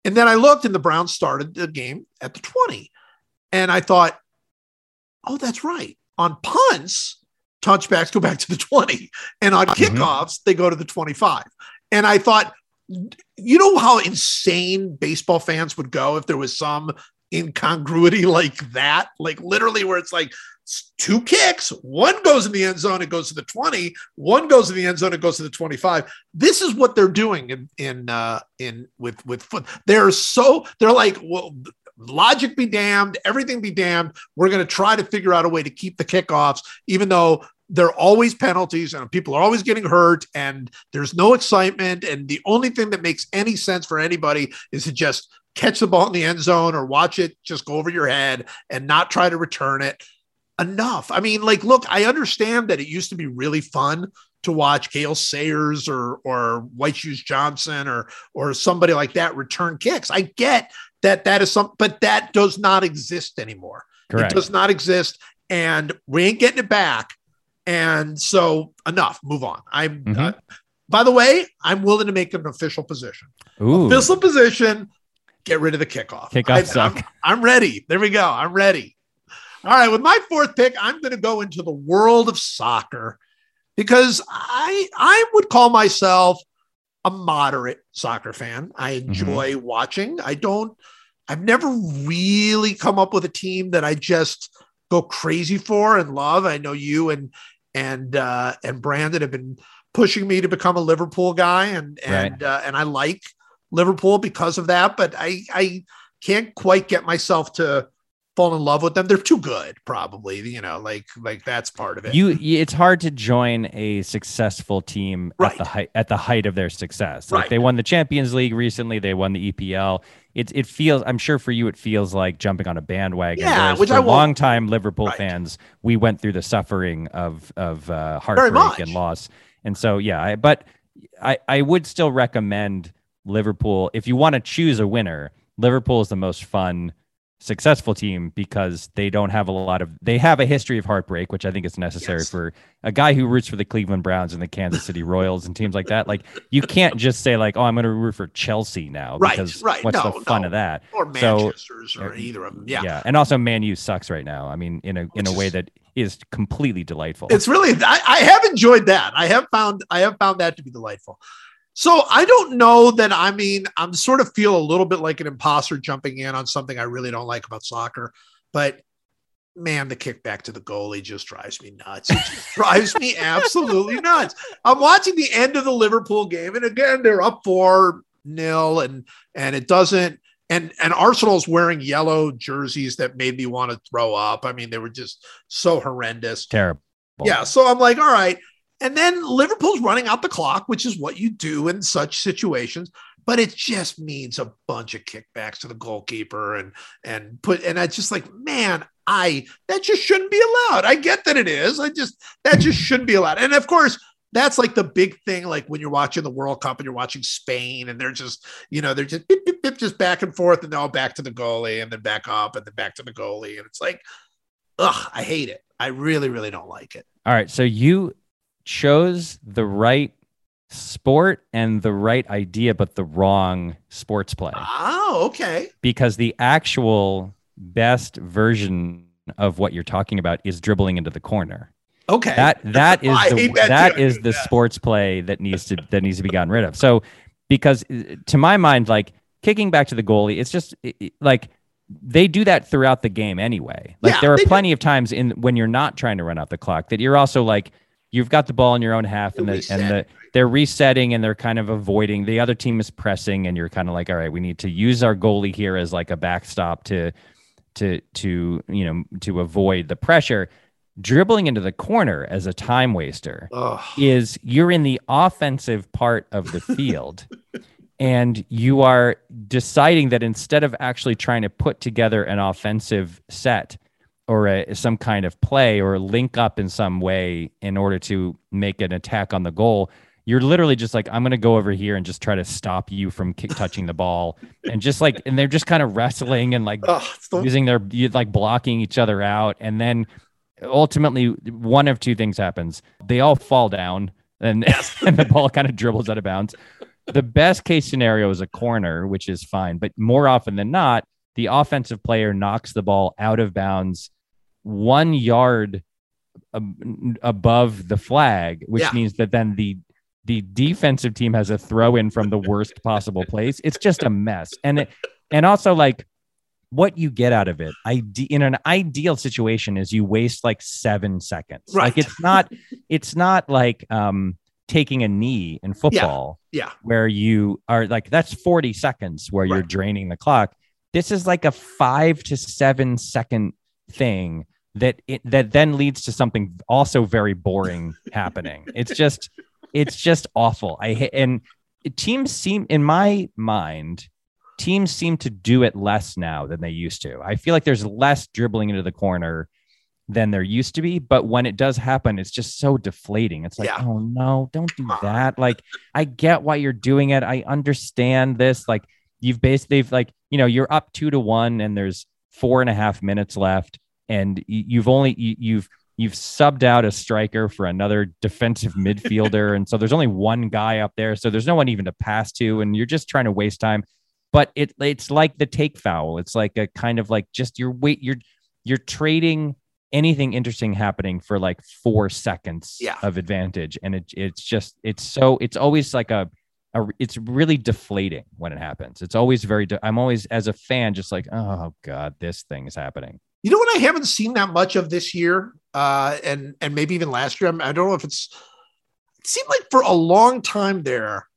And then I looked, and the Browns started the game at the 20. And I thought, oh, that's right. On punts, touchbacks go back to the 20. And on kickoffs, they go to the 25. And I thought, you know how insane baseball fans would go if there was some incongruity like that, like literally where it's like two kicks, one goes in the end zone, it goes to the 20, one goes in the end zone, it goes to the 25. This is what they're doing with foot. They're like, well, logic be damned, everything be damned. We're going to try to figure out a way to keep the kickoffs, even though there are always penalties and people are always getting hurt and there's no excitement. And the only thing that makes any sense for anybody is to just catch the ball in the end zone or watch it just go over your head and not try to return it. Enough. I mean, like, look, I understand that it used to be really fun to watch Gale Sayers or White Shoes Johnson or somebody like that return kicks. I get that is something, but that does not exist anymore. Correct. It does not exist, and we ain't getting it back. And so enough, move on. I'm by the way, I'm willing to make an official position. Ooh. Official position, get rid of the kickoff. Kickoffs suck. I'm ready. There we go. I'm ready. All right. With my fourth pick, I'm going to go into the world of soccer because I would call myself a moderate soccer fan. I enjoy watching. I've never really come up with a team that I just go crazy for and love. I know you and Brandon have been pushing me to become a Liverpool guy, and I like Liverpool because of that, but I can't quite get myself to fall in love with them. They're too good, probably, you know, like that's part of it. It's hard to join a successful team at the height of their success. Right. Like they won the Champions League recently. They won the EPL. It feels, I'm sure for you, it feels like jumping on a bandwagon. Yeah, which I won't. Long time Liverpool fans, we went through the suffering of heartbreak and loss. And so, yeah, I would still recommend Liverpool. If you want to choose a winner, Liverpool is the most fun successful team because they don't have a lot of, they have a history of heartbreak, which I think is necessary for a guy who roots for the Cleveland Browns and the Kansas City Royals and teams like that. Like you can't just say like, oh, I'm going to root for Chelsea now. Because what's the fun of that? Or Manchester's or either of them. Yeah. And also Man U sucks right now. I mean, in a way that is completely delightful. It's really, I have enjoyed that. I have found that to be delightful. So I don't know that, I mean, I'm sort of feel a little bit like an imposter jumping in on something I really don't like about soccer, but man, the kickback to the goalie just drives me nuts. It just drives me absolutely nuts. I'm watching the end of the Liverpool game. And again, they're up 4-0 and it doesn't, and Arsenal's wearing yellow jerseys that made me want to throw up. I mean, they were just so horrendous. Terrible. Yeah. So I'm like, all right. And then Liverpool's running out the clock, which is what you do in such situations, but it just means a bunch of kickbacks to the goalkeeper and I just like, man, that just shouldn't be allowed. I get that it is. That just shouldn't be allowed. And of course, that's like the big thing. Like when you're watching the World Cup and you're watching Spain and they're just, you know, they're just beep, beep, beep, just back and forth and they're all back to the goalie and then back up and then back to the goalie. And it's like, ugh, I hate it. I really, really don't like it. All right. So you chose the right sport and the right idea, but the wrong sports play. Oh, okay. Because the actual best version of what you're talking about is dribbling into the corner. Okay. That is the sports play that needs to be gotten rid of. So, because to my mind, like kicking back to the goalie, it's just like they do that throughout the game anyway. Like there are plenty of times when you're not trying to run out the clock that you're also like, you've got the ball in your own half and they're resetting and they're kind of avoiding. The other team is pressing and you're kind of like, all right, we need to use our goalie here as like a backstop to avoid the pressure. Dribbling into the corner as a time waster is you're in the offensive part of the field and you are deciding that instead of actually trying to put together an offensive set or some kind of play or link up in some way in order to make an attack on the goal, you're literally just like, I'm going to go over here and just try to stop you from touching the ball. And just like, and they're just kind of wrestling and like using their, like blocking each other out. And then ultimately one of two things happens. They all fall down and the ball kind of dribbles out of bounds. The best case scenario is a corner, which is fine. But more often than not, the offensive player knocks the ball out of bounds 1 yard above the flag, which means that then the defensive team has a throw in from the worst possible place. It's just a mess. And also like what you get out of it in an ideal situation is you waste like 7 seconds. Right. Like it's not like, taking a knee in football where you are like, that's 40 seconds where you're draining the clock. This is like a 5 to 7 second thing that then leads to something also very boring happening. It's just awful. Teams seem, in my mind, teams seem to do it less now than they used to. I feel like there's less dribbling into the corner than there used to be, but when it does happen, it's just so deflating. It's like, oh no, don't do that. Like, I get why you're doing it. I understand this. Like, they've like, you know, you're up 2-1 and there's 4.5 minutes left. And you've subbed out a striker for another defensive midfielder. And so there's only one guy up there. So there's no one even to pass to. And you're just trying to waste time, but it's like the take foul. It's like a kind of like just your weight. You're trading anything interesting happening for like 4 seconds of advantage. And it's always like it's really deflating when it happens. It's always I'm always as a fan, just like, oh God, this thing is happening. You know what I haven't seen that much of this year, and maybe even last year? I don't know if it seemed like for a long time there,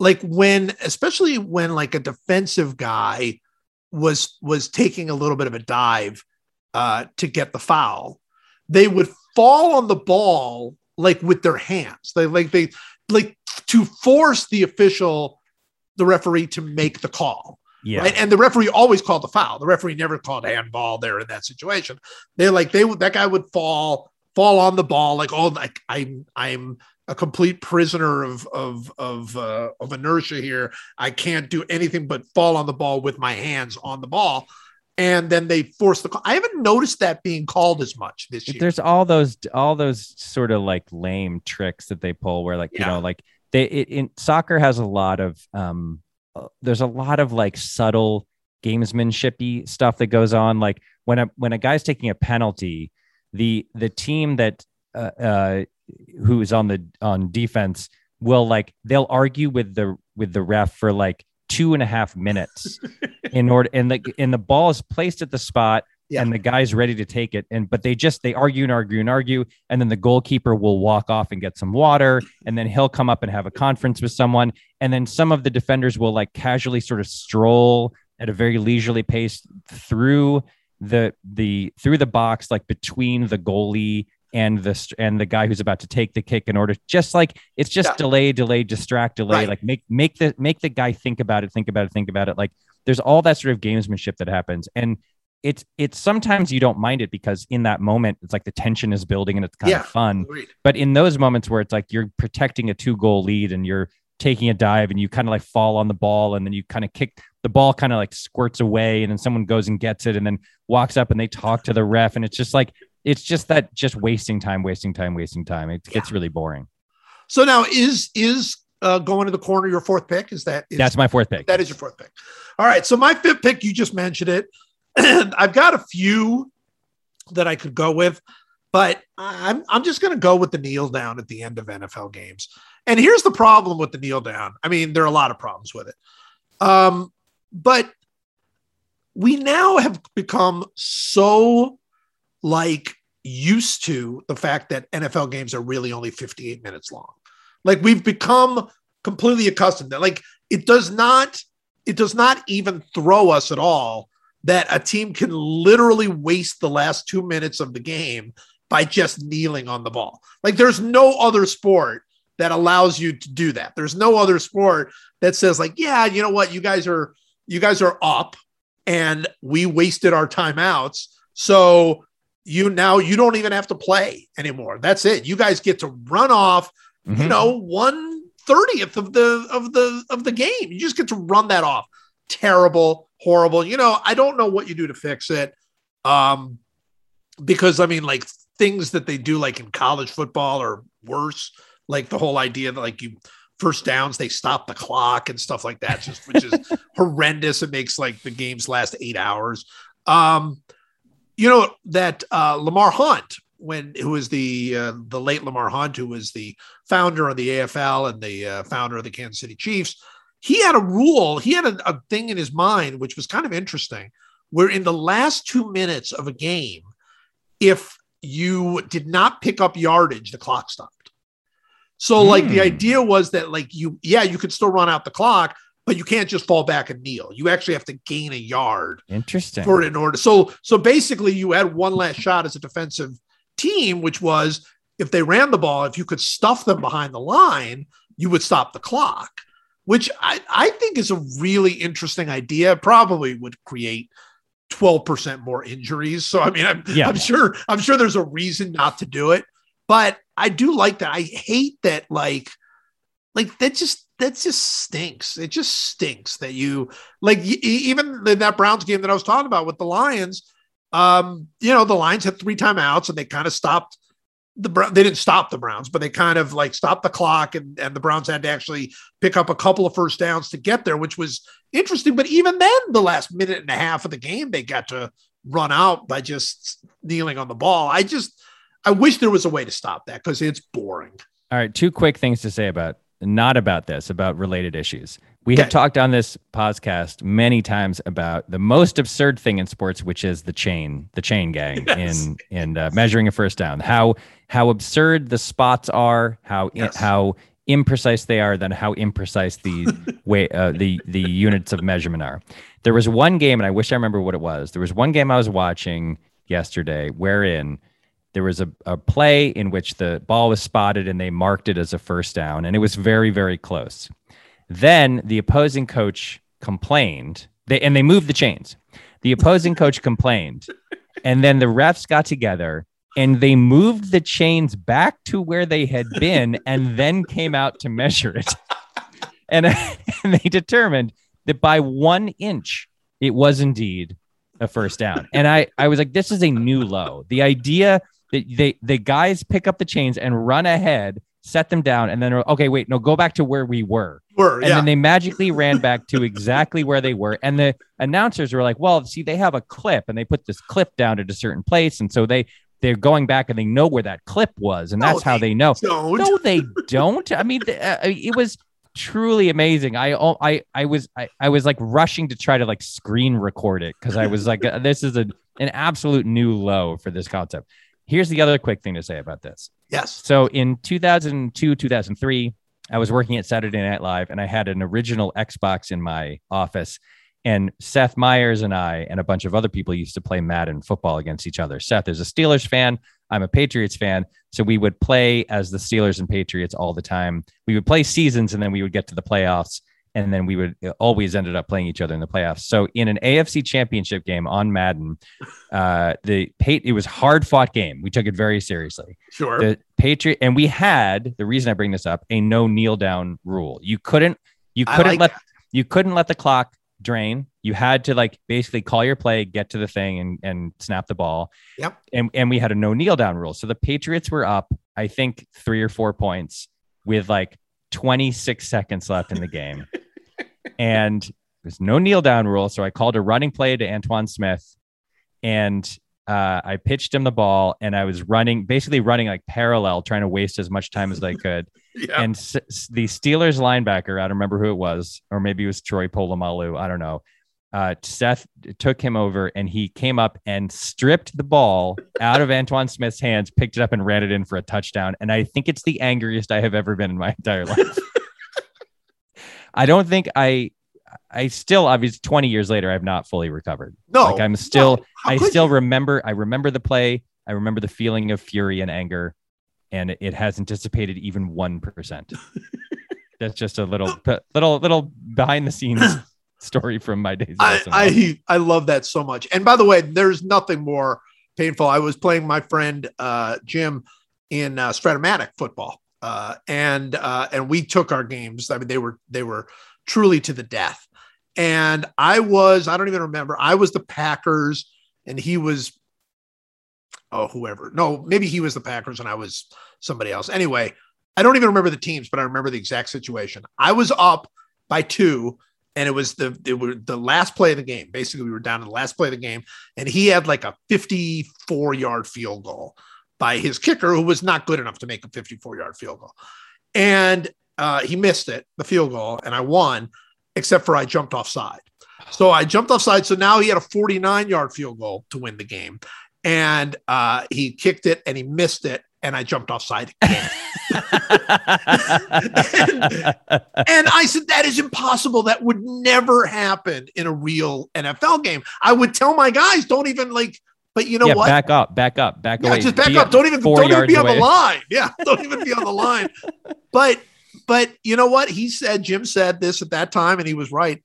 like especially when like a defensive guy was taking a little bit of a dive to get the foul, they would fall on the ball like with their hands. They to force the referee to make the call. Yeah. Right? And the referee always called the foul. The referee never called handball there in that situation. They're like, that guy would fall on the ball. Like, oh, like I'm a complete prisoner of inertia here. I can't do anything but fall on the ball with my hands on the ball. and then they force the call. I haven't noticed that being called as much this year. There's all those sort of like lame tricks that they pull where, like, yeah, you know, like in soccer has a lot of, there's a lot of like subtle gamesmanshipy stuff that goes on. Like when a guy's taking a penalty, the team that, who is on defense will, like, they'll argue with the ref for like 2.5 minutes in order, and the ball is placed at the spot, yeah, and the guy's ready to take it, and but they argue, and then the goalkeeper will walk off and get some water, and then he'll come up and have a conference with someone, and then some of the defenders will like casually sort of stroll at a very leisurely pace through the box, like between the goalie and the guy who's about to take the kick, in order, just like, it's just, yeah, delay, distract, delay, right, like make the guy think about it. Like there's all that sort of gamesmanship that happens. And it's sometimes you don't mind it because in that moment, it's like the tension is building and it's kind, yeah, of fun. Agreed. But in those moments where it's like, you're protecting a 2-goal lead and you're taking a dive and you kind of like fall on the ball, and then you kind of kick the ball, kind of like squirts away, and then someone goes and gets it and then walks up and they talk to the ref. And it's just like, it's just that, just wasting time. It gets, yeah, really boring. So now is going to the corner your fourth pick? That's my fourth pick. That is your fourth pick. All right. So my fifth pick, you just mentioned it. I've got a few that I could go with, but I'm just going to go with the kneel down at the end of NFL games. And here's the problem with the kneel down. I mean, there are a lot of problems with it. But we now have become so, like, used to the fact that NFL games are really only 58 minutes long. Like, we've become completely accustomed to that. Like, it does not even throw us at all that a team can literally waste the last 2 minutes of the game by just kneeling on the ball. Like, there's no other sport that allows you to do that. There's no other sport that says, like, yeah, you know what? You guys are up and we wasted our timeouts. So you don't even have to play anymore. That's it. You guys get to run off, mm-hmm, 1/30th of the game. You just get to run that off. Terrible, horrible. I don't know what you do to fix it. Because I mean, like, things that they do, like in college football, are worse. Like the whole idea that, like, you first downs, they stop the clock and stuff like that, just, which is horrendous. It makes like the games last 8 hours. Lamar Hunt, who was the late Lamar Hunt, who was the founder of the AFL and the founder of the Kansas City Chiefs, he had a rule. He had a thing in his mind, which was kind of interesting, where in the last 2 minutes of a game, if you did not pick up yardage, the clock stopped. So, like, the idea was that, like, you could still run out the clock, but you can't just fall back and kneel. You actually have to gain a yard. Interesting. For it in order. So basically you had one last shot as a defensive team, which was, if they ran the ball, if you could stuff them behind the line, you would stop the clock, which I think is a really interesting idea. Probably would create 12% more injuries. So, I mean, I'm sure there's a reason not to do it, but I do like that. I hate that. Like that just stinks. It just stinks that you, like, even in that Browns game that I was talking about with the Lions, the Lions had 3 timeouts and they kind of stopped they didn't stop the Browns, but they kind of like stopped the clock, and the Browns had to actually pick up a couple of first downs to get there, which was interesting. But even then, the last minute and a half of the game, they got to run out by just kneeling on the ball. I wish there was a way to stop that because it's boring. All right. 2 quick things to say about related issues. We have talked on this podcast many times about the most absurd thing in sports, which is the chain gang, yes, in measuring a first down, how absurd the spots are, how imprecise they are, then how imprecise the way, the units of measurement are. There was one game, and I wish I remember what it was. There was one game I was watching yesterday wherein there was a play in which the ball was spotted and they marked it as a first down, and it was very, very close. Then the opposing coach complained, and they moved the chains. The opposing coach complained, and then the refs got together and they moved the chains back to where they had been and then came out to measure it. And they determined that by 1 inch, it was indeed a first down. And I was like, this is a new low. The idea that the guys pick up the chains and run ahead, set them down, and then, okay, wait, no, go back to where we were. Then they magically ran back to exactly where they were. And the announcers were like, well, see, they have a clip, and they put this clip down at a certain place. And so they're going back and they know where that clip was. And that's how they know. No, they don't. I mean, it was truly amazing. I was like rushing to try to like screen record it, because I was like, this is an absolute new low for this concept. Here's the other quick thing to say about this. Yes. So in 2002, 2003, I was working at Saturday Night Live, and I had an original Xbox in my office, and Seth Meyers and I and a bunch of other people used to play Madden football against each other. Seth is a Steelers fan. I'm a Patriots fan. So we would play as the Steelers and Patriots all the time. We would play seasons, and then we would get to the playoffs, and then we would always ended up playing each other in the playoffs. So in an AFC championship game on Madden, it was hard fought game. We took it very seriously. Sure. The Patriot, and we had, the reason I bring this up, a no kneel down rule. You couldn't let the clock drain. You had to like basically call your play, get to the thing, and snap the ball. Yep. And we had a no kneel down rule. So the Patriots were up, I think 3 or 4 points with like 26 seconds left in the game. And there's no kneel down rule. So I called a running play to Antoine Smith, and I pitched him the ball, and I was running like parallel, trying to waste as much time as I could. Yeah. And the Steelers linebacker, I don't remember who it was, or maybe it was Troy Polamalu, I don't know. Seth took him over, and he came up and stripped the ball out of Antoine Smith's hands, picked it up, and ran it in for a touchdown. And I think it's the angriest I have ever been in my entire life. I don't think I still, obviously 20 years later, I've not fully recovered. No, like I'm still, no. I remember the play. I remember the feeling of fury and anger, and it hasn't dissipated even 1%. That's just a little behind the scenes story from my days. I love that so much. And by the way, there's nothing more painful. I was playing my friend Jim in Stratomatic football, and we took our games. I mean, they were truly to the death. And I don't even remember. I was the Packers, and he was whoever. No, maybe he was the Packers and I was somebody else. Anyway, I don't even remember the teams, but I remember the exact situation. I was up by 2. And it was the last play of the game. Basically, we were down to the last play of the game. And he had like a 54-yard field goal by his kicker, who was not good enough to make a 54-yard field goal. And he missed it, the field goal, and I won, except for I jumped offside. So I jumped offside. So now he had a 49-yard field goal to win the game. And he kicked it, and he missed it. And I jumped offside again. and I said, that is impossible. That would never happen in a real NFL game. I would tell my guys, don't even like, but you know what? Back up, away. Just back up. Don't even be on the line. Yeah. Don't even be on the line. But you know what? Jim said this at that time, and he was right.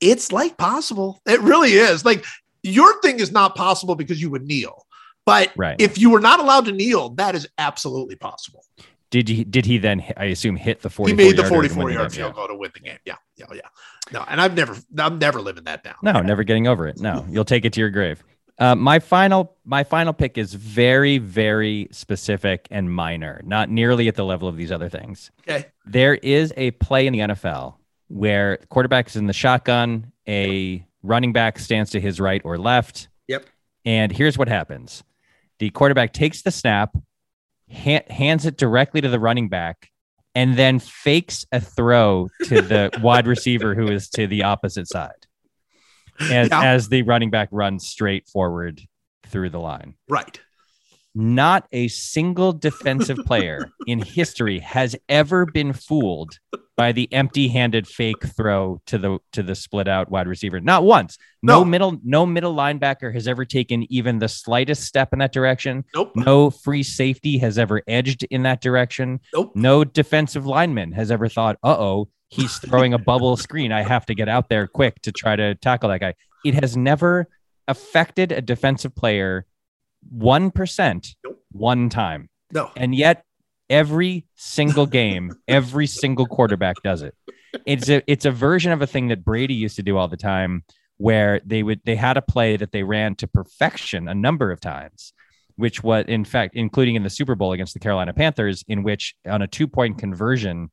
It's like possible. It really is. Like, your thing is not possible because you would kneel. But if you were not allowed to kneel, that is absolutely possible. Did he then, I assume, hit the 44-yard? He made the 44-yard field goal to win the game. Yeah. No, and I'm never living that down. No, never getting over it. No, you'll take it to your grave. My final pick is very, very specific and minor, not nearly at the level of these other things. Okay. There is a play in the NFL where the quarterback is in the shotgun, a running back stands to his right or left. Yep. And here's what happens. The quarterback takes the snap, hands it directly to the running back, and then fakes a throw to the wide receiver who is to the opposite side. As the running back runs straight forward through the line. Right. Not a single defensive player in history has ever been fooled by the empty-handed fake throw to the split-out wide receiver. Not once. No middle linebacker has ever taken even the slightest step in that direction. Nope. No free safety has ever edged in that direction. Nope. No defensive lineman has ever thought, he's throwing a bubble screen. I have to get out there quick to try to tackle that guy. It has never affected a defensive player 1% one time. No. And yet every single game, every single quarterback does it. It's a version of a thing that Brady used to do all the time, where they had a play that they ran to perfection a number of times, which was, in fact, including in the Super Bowl against the Carolina Panthers, in which on a 2-point conversion,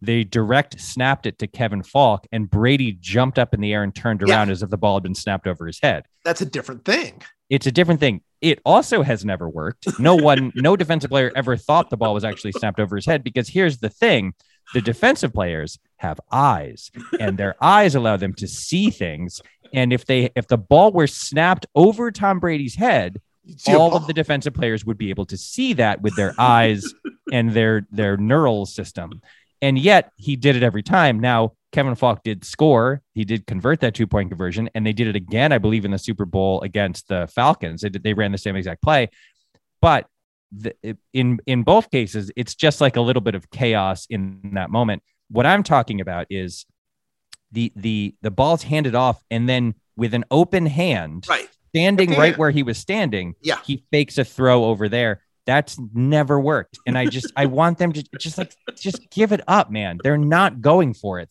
they direct snapped it to Kevin Falk, and Brady jumped up in the air and turned around as if the ball had been snapped over his head. That's a different thing. It's a different thing. It also has never worked. No defensive player ever thought the ball was actually snapped over his head, because here's the thing. The defensive players have eyes, and their eyes allow them to see things. And if the ball were snapped over Tom Brady's head, all of the defensive players would be able to see that with their eyes and their neural system. And yet he did it every time. Now, Kevin Falk did score. He did convert that 2-point conversion, and they did it again, I believe, in the Super Bowl against the Falcons. They ran the same exact play. But in both cases, it's just like a little bit of chaos in that moment. What I'm talking about is the ball's handed off, and then with an open hand, right where he was standing, he fakes a throw over there. That's never worked. And I want them to just give it up, man. They're not going for it.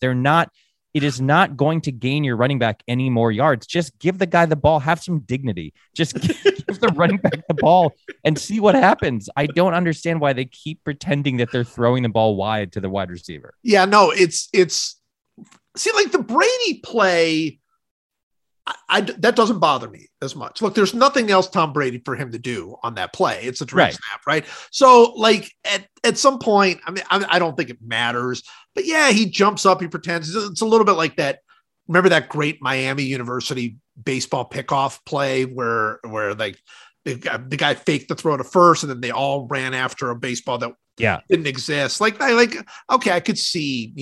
It is not going to gain your running back any more yards. Just give the guy the ball. Have some dignity. Just give the running back the ball and see what happens. I don't understand why they keep pretending that they're throwing the ball wide to the wide receiver. Yeah, no, see, like the Brady play, that doesn't bother me as much. Look, there's nothing else Tom Brady for him to do on that play. It's a direct snap, right? So, like at some point, I mean, I don't think it matters. But yeah, he jumps up, he pretends. It's a little bit like that. Remember that great Miami University baseball pickoff play where like the guy faked the throw to first, and then they all ran after a baseball that didn't exist. Like okay, I could see,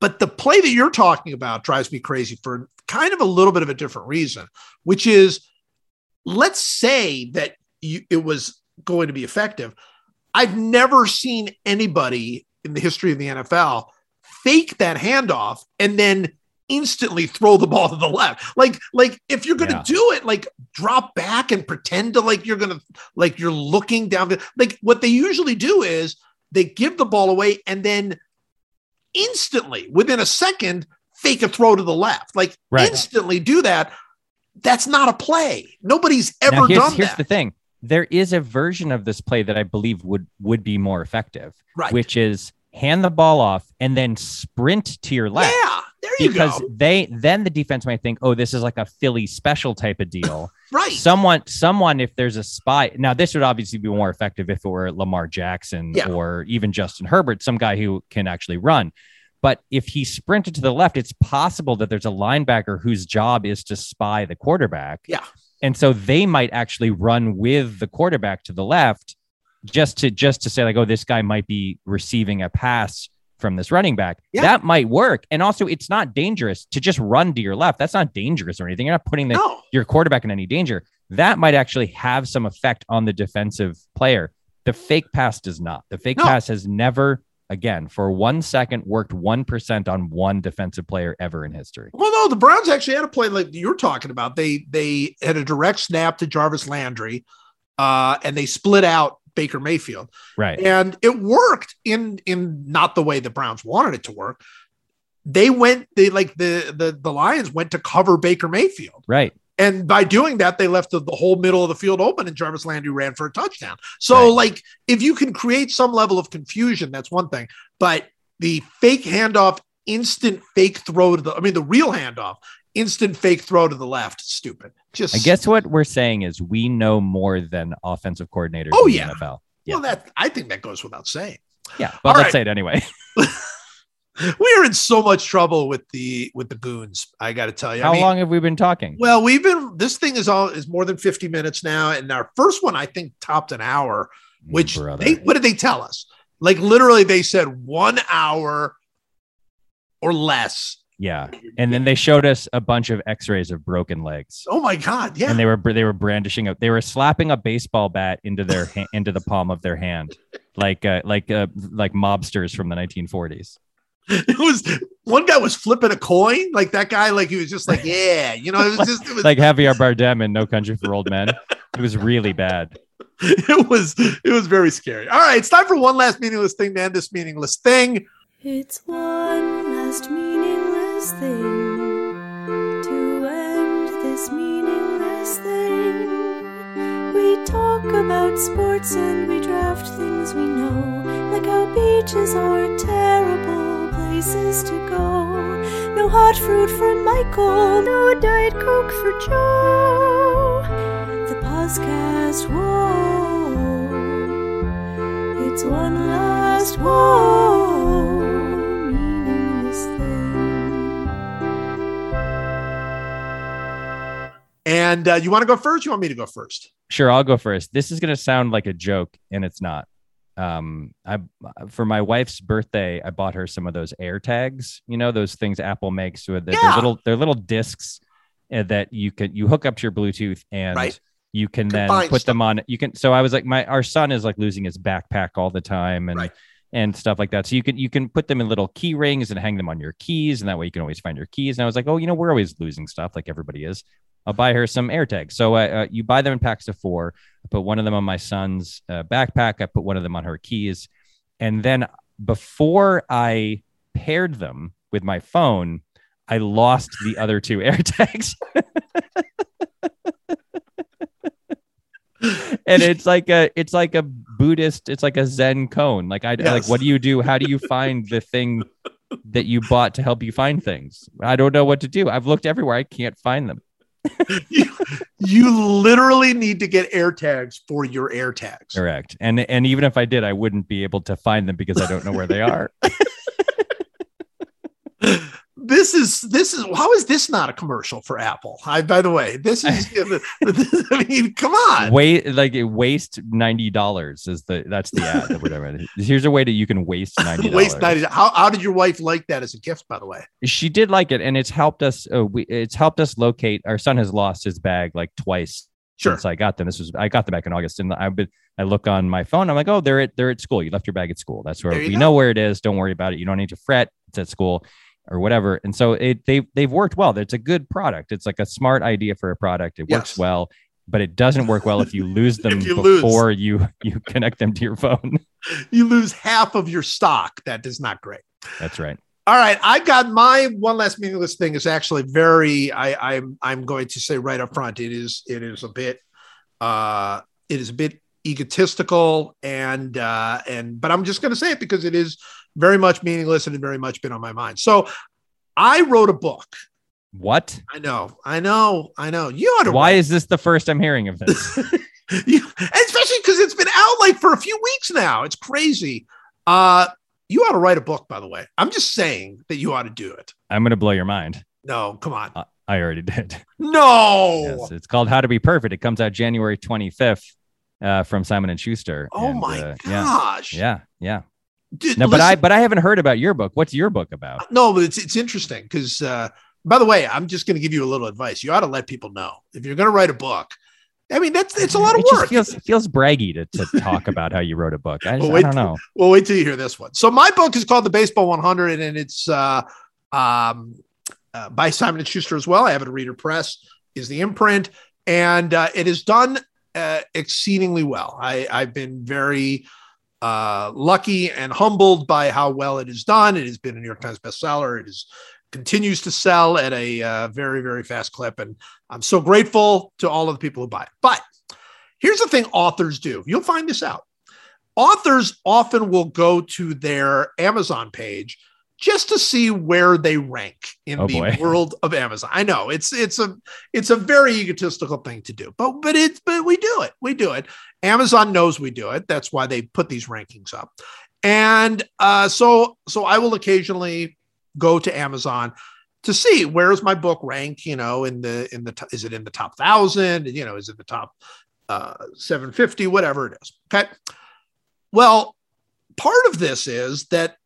But the play that you're talking about drives me crazy for kind of a little bit of a different reason, which is, let's say that it was going to be effective. I've never seen anybody in the history of the NFL fake that handoff and then instantly throw the ball to the left. Like if you're going to do it, like drop back and pretend to you're looking down. Like what they usually do is they give the ball away and then instantly within a second fake a throw to the left, instantly do that. That's not a play. Nobody's ever done that. Here's the thing. There is a version of this play that I believe would be more effective, which is hand the ball off and then sprint to your left. Yeah, there you go. Because then the defense might think, oh, this is like a Philly special type of deal. Right. Someone, if there's a spy. Now, this would obviously be more effective if it were Lamar Jackson or even Justin Herbert, some guy who can actually run. But if he sprinted to the left, it's possible that there's a linebacker whose job is to spy the quarterback. Yeah. And so they might actually run with the quarterback to the left just to say like, oh, this guy might be receiving a pass from this running back. Yeah. That might work. And also, it's not dangerous to just run to your left. That's not dangerous or anything. You're not putting your quarterback in any danger. That might actually have some effect on the defensive player. The fake pass does not. The fake pass has never, again, for 1 second, worked 1% on one defensive player ever in history. Well, no, the Browns actually had a play like you're talking about. They had a direct snap to Jarvis Landry, and they split out Baker Mayfield. Right. And it worked in not the way the Browns wanted it to work. The Lions went to cover Baker Mayfield. Right. And by doing that, they left the whole middle of the field open, and Jarvis Landry ran for a touchdown. So if you can create some level of confusion, that's one thing, but the fake handoff, instant fake throw the real handoff, instant fake throw to the left. Stupid. I guess what we're saying is we know more than offensive coordinators. Oh, in the NFL. Yeah. Well, I think that goes without saying. Yeah. But let's say it anyway. We are in so much trouble with the goons. I got to tell you. How long have we been talking? Well, this thing is more than 50 minutes now. And our first one, I think, topped an hour, which what did they tell us? Like literally they said 1 hour or less. Yeah. And then they showed us a bunch of x-rays of broken legs. Oh my God. Yeah. And they were brandishing up. They were slapping a baseball bat into their into the palm of their hand. Like mobsters from the 1940s. It was one guy was flipping a coin. Like that guy, like he was just like, yeah, it was just like Javier Bardem in No Country for Old Men. It was really bad. It was very scary. All right. It's time for one last meaningless thing to end this meaningless thing. It's one last meaningless thing to this meaningless thing. We talk about sports and we draft things we know, like how beaches are terrible places to go. No hot fruit for Michael, no Diet Coke for Joe. The podcast, whoa, it's one last whoa. And you want to go first? You want me to go first? Sure, I'll go first. This is going to sound like a joke, and it's not. For my wife's birthday, I bought her some of those AirTags. You know those things Apple makes with they're little discs that you hook up to your Bluetooth, and right. You can then put them on. You can. So I was like, our son is like losing his backpack all the time, and. Right. And stuff like that. So you can put them in little key rings and hang them on your keys. And that way you can always find your keys. And I was like, oh, we're always losing stuff like everybody is. I'll buy her some AirTags. So you buy them in packs of 4. I put one of them on my son's backpack. I put one of them on her keys. And then before I paired them with my phone, I lost the other 2 AirTags. And it's like a Buddhist, it's like a Zen cone. Like like, what do you do? How do you find the thing that you bought to help you find things? I don't know what to do. I've looked everywhere. I can't find them. you literally need to get AirTags for your AirTags. Correct. And even if I did, I wouldn't be able to find them because I don't know where they are. This is how is this not a commercial for Apple? By the way, this is I mean, come on. Waste $90 is that's the ad that we're doing. Here's a way that you can waste $90. Waste $90. How did your wife like that as a gift? By the way, she did like it, and it's helped us. It's helped us locate. Our son has lost his bag like twice. Sure. Since I got them. I got them back in August, and I look on my phone. I'm like, oh, they're at school. You left your bag at school. That's where we know where it is. Don't worry about it. You don't need to fret. It's at school. Or whatever. And so they've worked well. It's a good product. It's like a smart idea for a product. It works well, but it doesn't work well if you lose them before you connect them to your phone. You lose half of your stock. That is not great. That's right. All right. I got my one last meaningless thing is actually I'm going to say right up front. It is a bit egotistical but I'm just going to say it because it is very much meaningless and very much been on my mind. So I wrote a book. What? I know. You ought to. Why is this the first I'm hearing of this? Especially because it's been out like for a few weeks now. It's crazy. You ought to write a book, by the way. I'm just saying that you ought to do it. I'm going to blow your mind. No, come on. I already did. No. Yes, it's called How to Be Perfect. It comes out January 25th from Simon & Schuster. Oh, and, my gosh. Yeah. No, but I haven't heard about your book. What's your book about? No, but it's interesting because, by the way, I'm just going to give you a little advice. You ought to let people know if you're going to write a book. I mean, it's a lot of work. It feels braggy to talk about how you wrote a book. I don't know. Well, wait till you hear this one. So my book is called The Baseball 100, and it's by Simon & Schuster as well. Avid Reader Press is the imprint, and it has done exceedingly well. I've been very lucky and humbled by how well it is done. It has been a New York Times bestseller. It continues to sell at a very, very fast clip. And I'm so grateful to all of the people who buy it. But here's the thing authors do. You'll find this out. Authors often will go to their Amazon page just to see where they rank in the world of Amazon. I know it's a very egotistical thing to do, but we do it. We do it. Amazon knows we do it. That's why they put these rankings up. And so I will occasionally go to Amazon to see where is my book rank, is it in the top 1,000? Is it the top 750, whatever it is. Okay. Well, part of this is that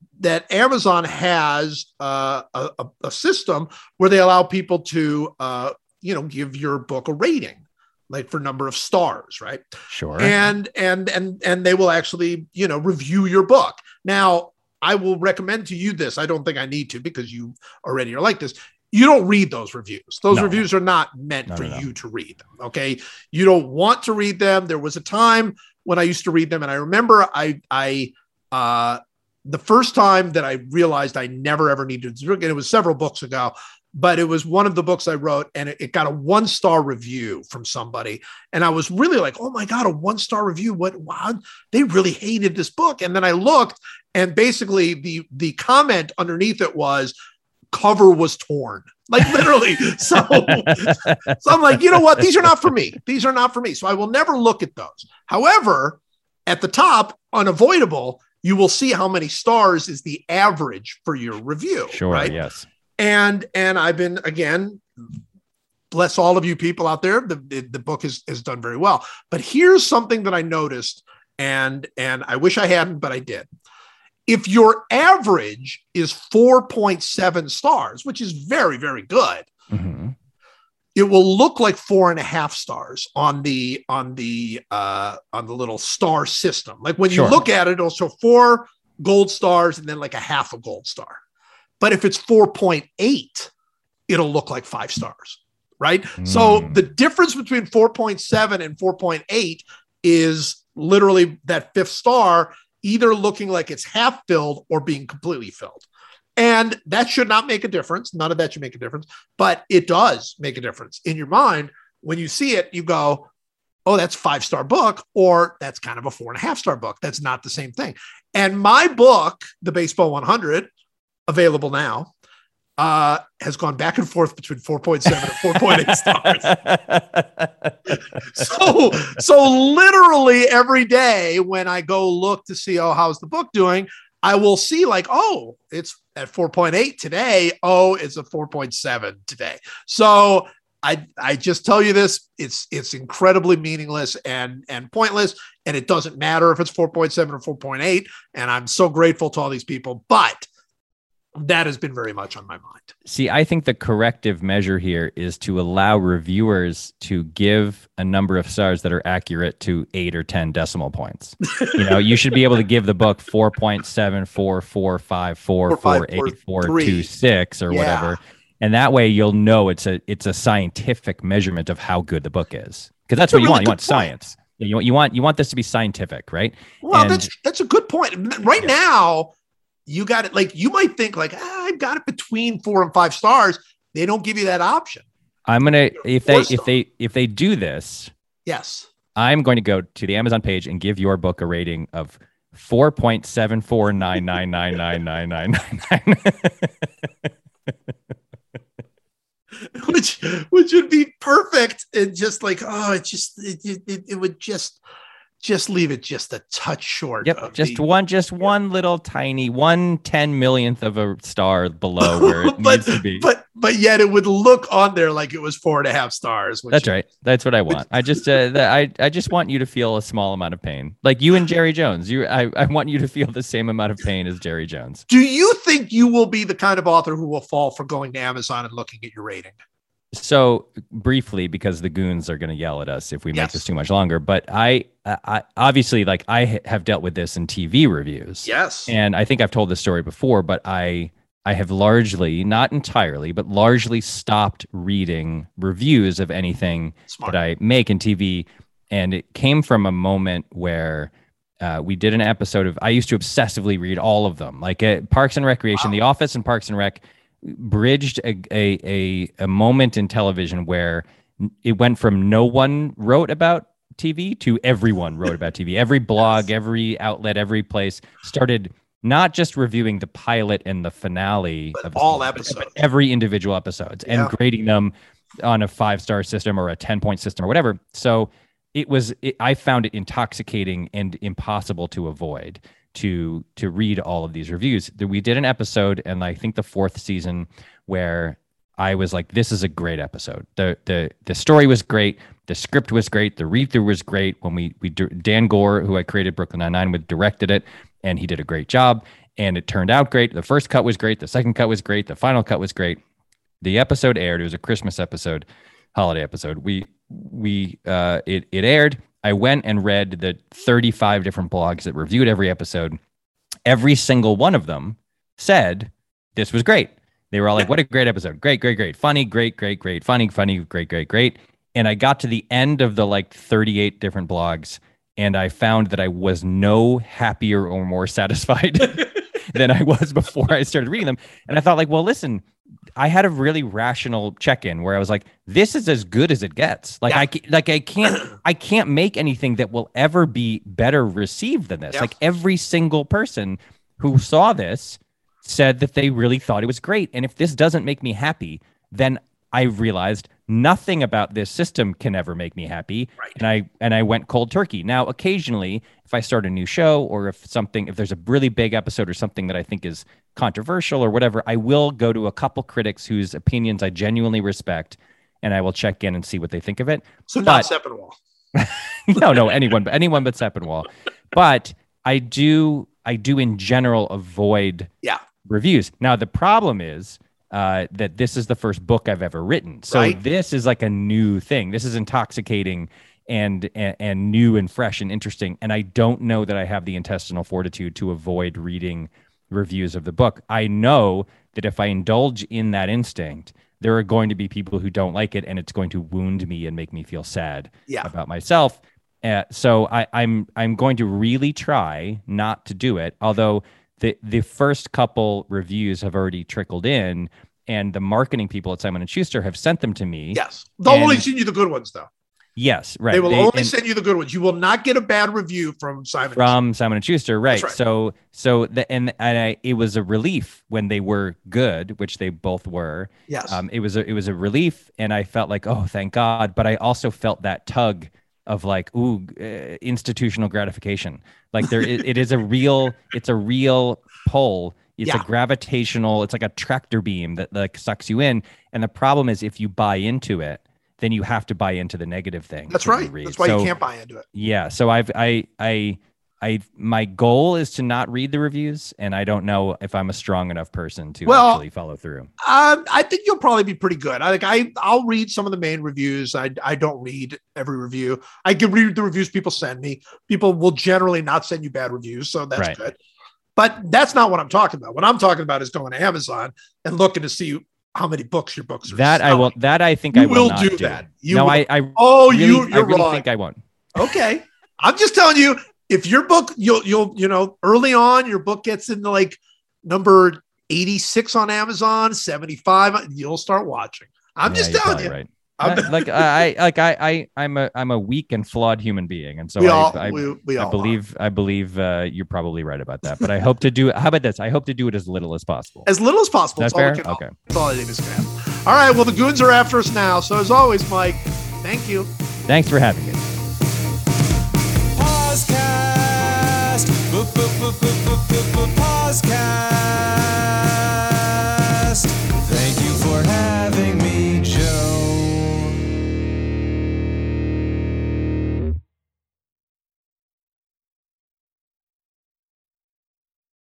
Amazon has a system where they allow people to, give your book a rating, like for number of stars, right? Sure. And they will actually, review your book. Now, I will recommend to you this. I don't think I need to because you already are like this. You don't read those reviews. Those reviews are not meant for you to read them, okay? You don't want to read them. There was a time when I used to read them, and I remember the first time that I realized I never ever needed to, and it was several books ago, but it was one of the books I wrote, and it got a 1-star review from somebody. And I was really like, oh my God, a 1-star review. What? Wow. They really hated this book. And then I looked, and basically the comment underneath it was, cover was torn. Like literally. So I'm like, you know what? These are not for me. These are not for me. So I will never look at those. However, at the top, unavoidable, you will see how many stars is the average for your review. Sure. Right? Yes. And I've been, again, bless all of you people out there. The book has done very well, but here's something that I noticed, and I wish I hadn't, but I did. If your average is 4.7 stars, which is very, very good, mm-hmm. it will look like 4.5 stars on the little star system. Like when you look at it, it'll show 4 gold stars and then like a half a gold star. But if it's 4.8, it'll look like 5 stars, right? Mm. So the difference between 4.7 and 4.8 is literally that 5th star either looking like it's half filled or being completely filled. And that should not make a difference. None of that should make a difference, but it does make a difference in your mind. When you see it, you go, oh, that's 5-star book, or that's kind of a 4.5-star book. That's not the same thing. And my book, The Baseball 100, available now, has gone back and forth between 4.7 and 4.8 stars. So literally every day when I go look to see, oh, how's the book doing? I will see like, oh, it's at 4.8 today. Oh, it's a 4.7 today. So I just tell you this, it's incredibly meaningless and pointless. And it doesn't matter if it's 4.7 or 4.8. And I'm so grateful to all these people, but that has been very much on my mind. See, I think the corrective measure here is to allow reviewers to give a number of stars that are accurate to 8 or 10 decimal points. You know, you should be able to give the book 4.7, 4.4, 4.5, 4.4, 4.8, 4.26 or whatever. And that way you'll know it's a scientific measurement of how good the book is. Because that's what you want. You want science. You want this to be scientific, right? Well, and that's a good point. Right now, you got it. Like you might think like, I've got it between 4 and 5 stars. They don't give you that option. I'm going to, if they do this, yes, I'm going to go to the Amazon page and give your book a rating of 4.7499999999. Which would be perfect. And just like, oh, it would just leave it just a touch short. Yep, just one little tiny 1/10 millionth of a star below where it needs to be. But yet it would look on there like it was 4.5 stars. That's right. That's what I want. I just I just want you to feel a small amount of pain, like you and Jerry Jones. I want you to feel the same amount of pain as Jerry Jones. Do you think you will be the kind of author who will fall for going to Amazon and looking at your rating? So briefly, because the goons are going to yell at us if we make this too much longer, but I obviously, like, I have dealt with this in TV reviews. Yes. And I think I've told this story before, but I have largely, not entirely, but largely stopped reading reviews of anything that I make in TV. And it came from a moment where we did an episode of, I used to obsessively read all of them, like Parks and Recreation, The Office and Parks and Rec bridged a moment in television where it went from no one wrote about TV to everyone wrote about TV. Every blog, every outlet, every place started not just reviewing the pilot and the finale of all episodes, but every individual episodes and grading them on a 5-star system or a 10-point system or whatever. So I found it intoxicating and impossible to avoid to read all of these reviews. We did an episode, and I think the 4th season, where I was like, this is a great episode. The story was great. The script was great. The read-through was great. When we Dan Gore, who I created Brooklyn Nine-Nine with, directed it, and he did a great job, and it turned out great. The first cut was great. The second cut was great. The final cut was great. The episode aired. It was a Christmas episode, holiday episode. It aired. I went and read the 35 different blogs that reviewed every episode. Every single one of them said, this was great. They were all like, what a great episode. Great, great, great. Funny, great, great, great. Funny, funny, great, great, great. And I got to the end of the 38 different blogs, and I found that I was no happier or more satisfied than I was before I started reading them. And I thought, like, well, listen, I had a really rational check-in where I was like, this is as good as it gets. Like, I can't make anything that will ever be better received than this. Yeah. Like, every single person who saw this said that they really thought it was great. And if this doesn't make me happy, then I realized nothing about this system can ever make me happy. Right. And I went cold turkey. Now, occasionally, if I start a new show or if there's a really big episode or something that I think is controversial or whatever, I will go to a couple critics whose opinions I genuinely respect, and I will check in and see what they think of it. So not Seppenwall. no, anyone but Seppenwall. But I do in general avoid reviews. Now, the problem is that this is the first book I've ever written. So This is like a new thing. This is intoxicating and new and fresh and interesting. And I don't know that I have the intestinal fortitude to avoid reading reviews of the book. I know that if I indulge in that instinct, there are going to be people who don't like it, and it's going to wound me and make me feel sad about myself. So I'm going to really try not to do it, although the first couple reviews have already trickled in, and the marketing people at Simon & Schuster have sent them to me. Yes. They'll only send you the good ones, though. Yes, right. They will only send you the good ones. You will not get a bad review from Simon & Schuster. Right. That's right. So it was a relief when they were good, which they both were. Yes. It was a relief, and I felt like, oh, thank God. But I also felt that tug of like, ooh, institutional gratification. Like there, it's a real pull. It's a gravitational, it's like a tractor beam that like sucks you in. And the problem is if you buy into it, then you have to buy into the negative thing. That's right. That's why you can't buy into it. Yeah. So my goal is to not read the reviews, and I don't know if I'm a strong enough person to actually follow through. I think you'll probably be pretty good. I think I'll read some of the main reviews. I don't read every review. I can read the reviews people send me. People will generally not send you bad reviews, so that's good. But that's not what I'm talking about. What I'm talking about is going to Amazon and looking to see how many books your books are. That selling. I will. That I think you I will not do that. You no, will. I. Oh, really, you're I really wrong. Think I won't. Okay, I'm just telling you. If your book, you'll early on, your book gets into like number 86 on Amazon, 75, you'll start watching. I'm just telling you. Right. I'm a weak and flawed human being, and so I believe you're probably right about that. But I hope to do. How about this? I hope to do it as little as possible. That's fair. Okay. That's all I think is gonna happen. All right. Well, the goons are after us now. So as always, Mike, thank you. Thanks for having me. Podcast.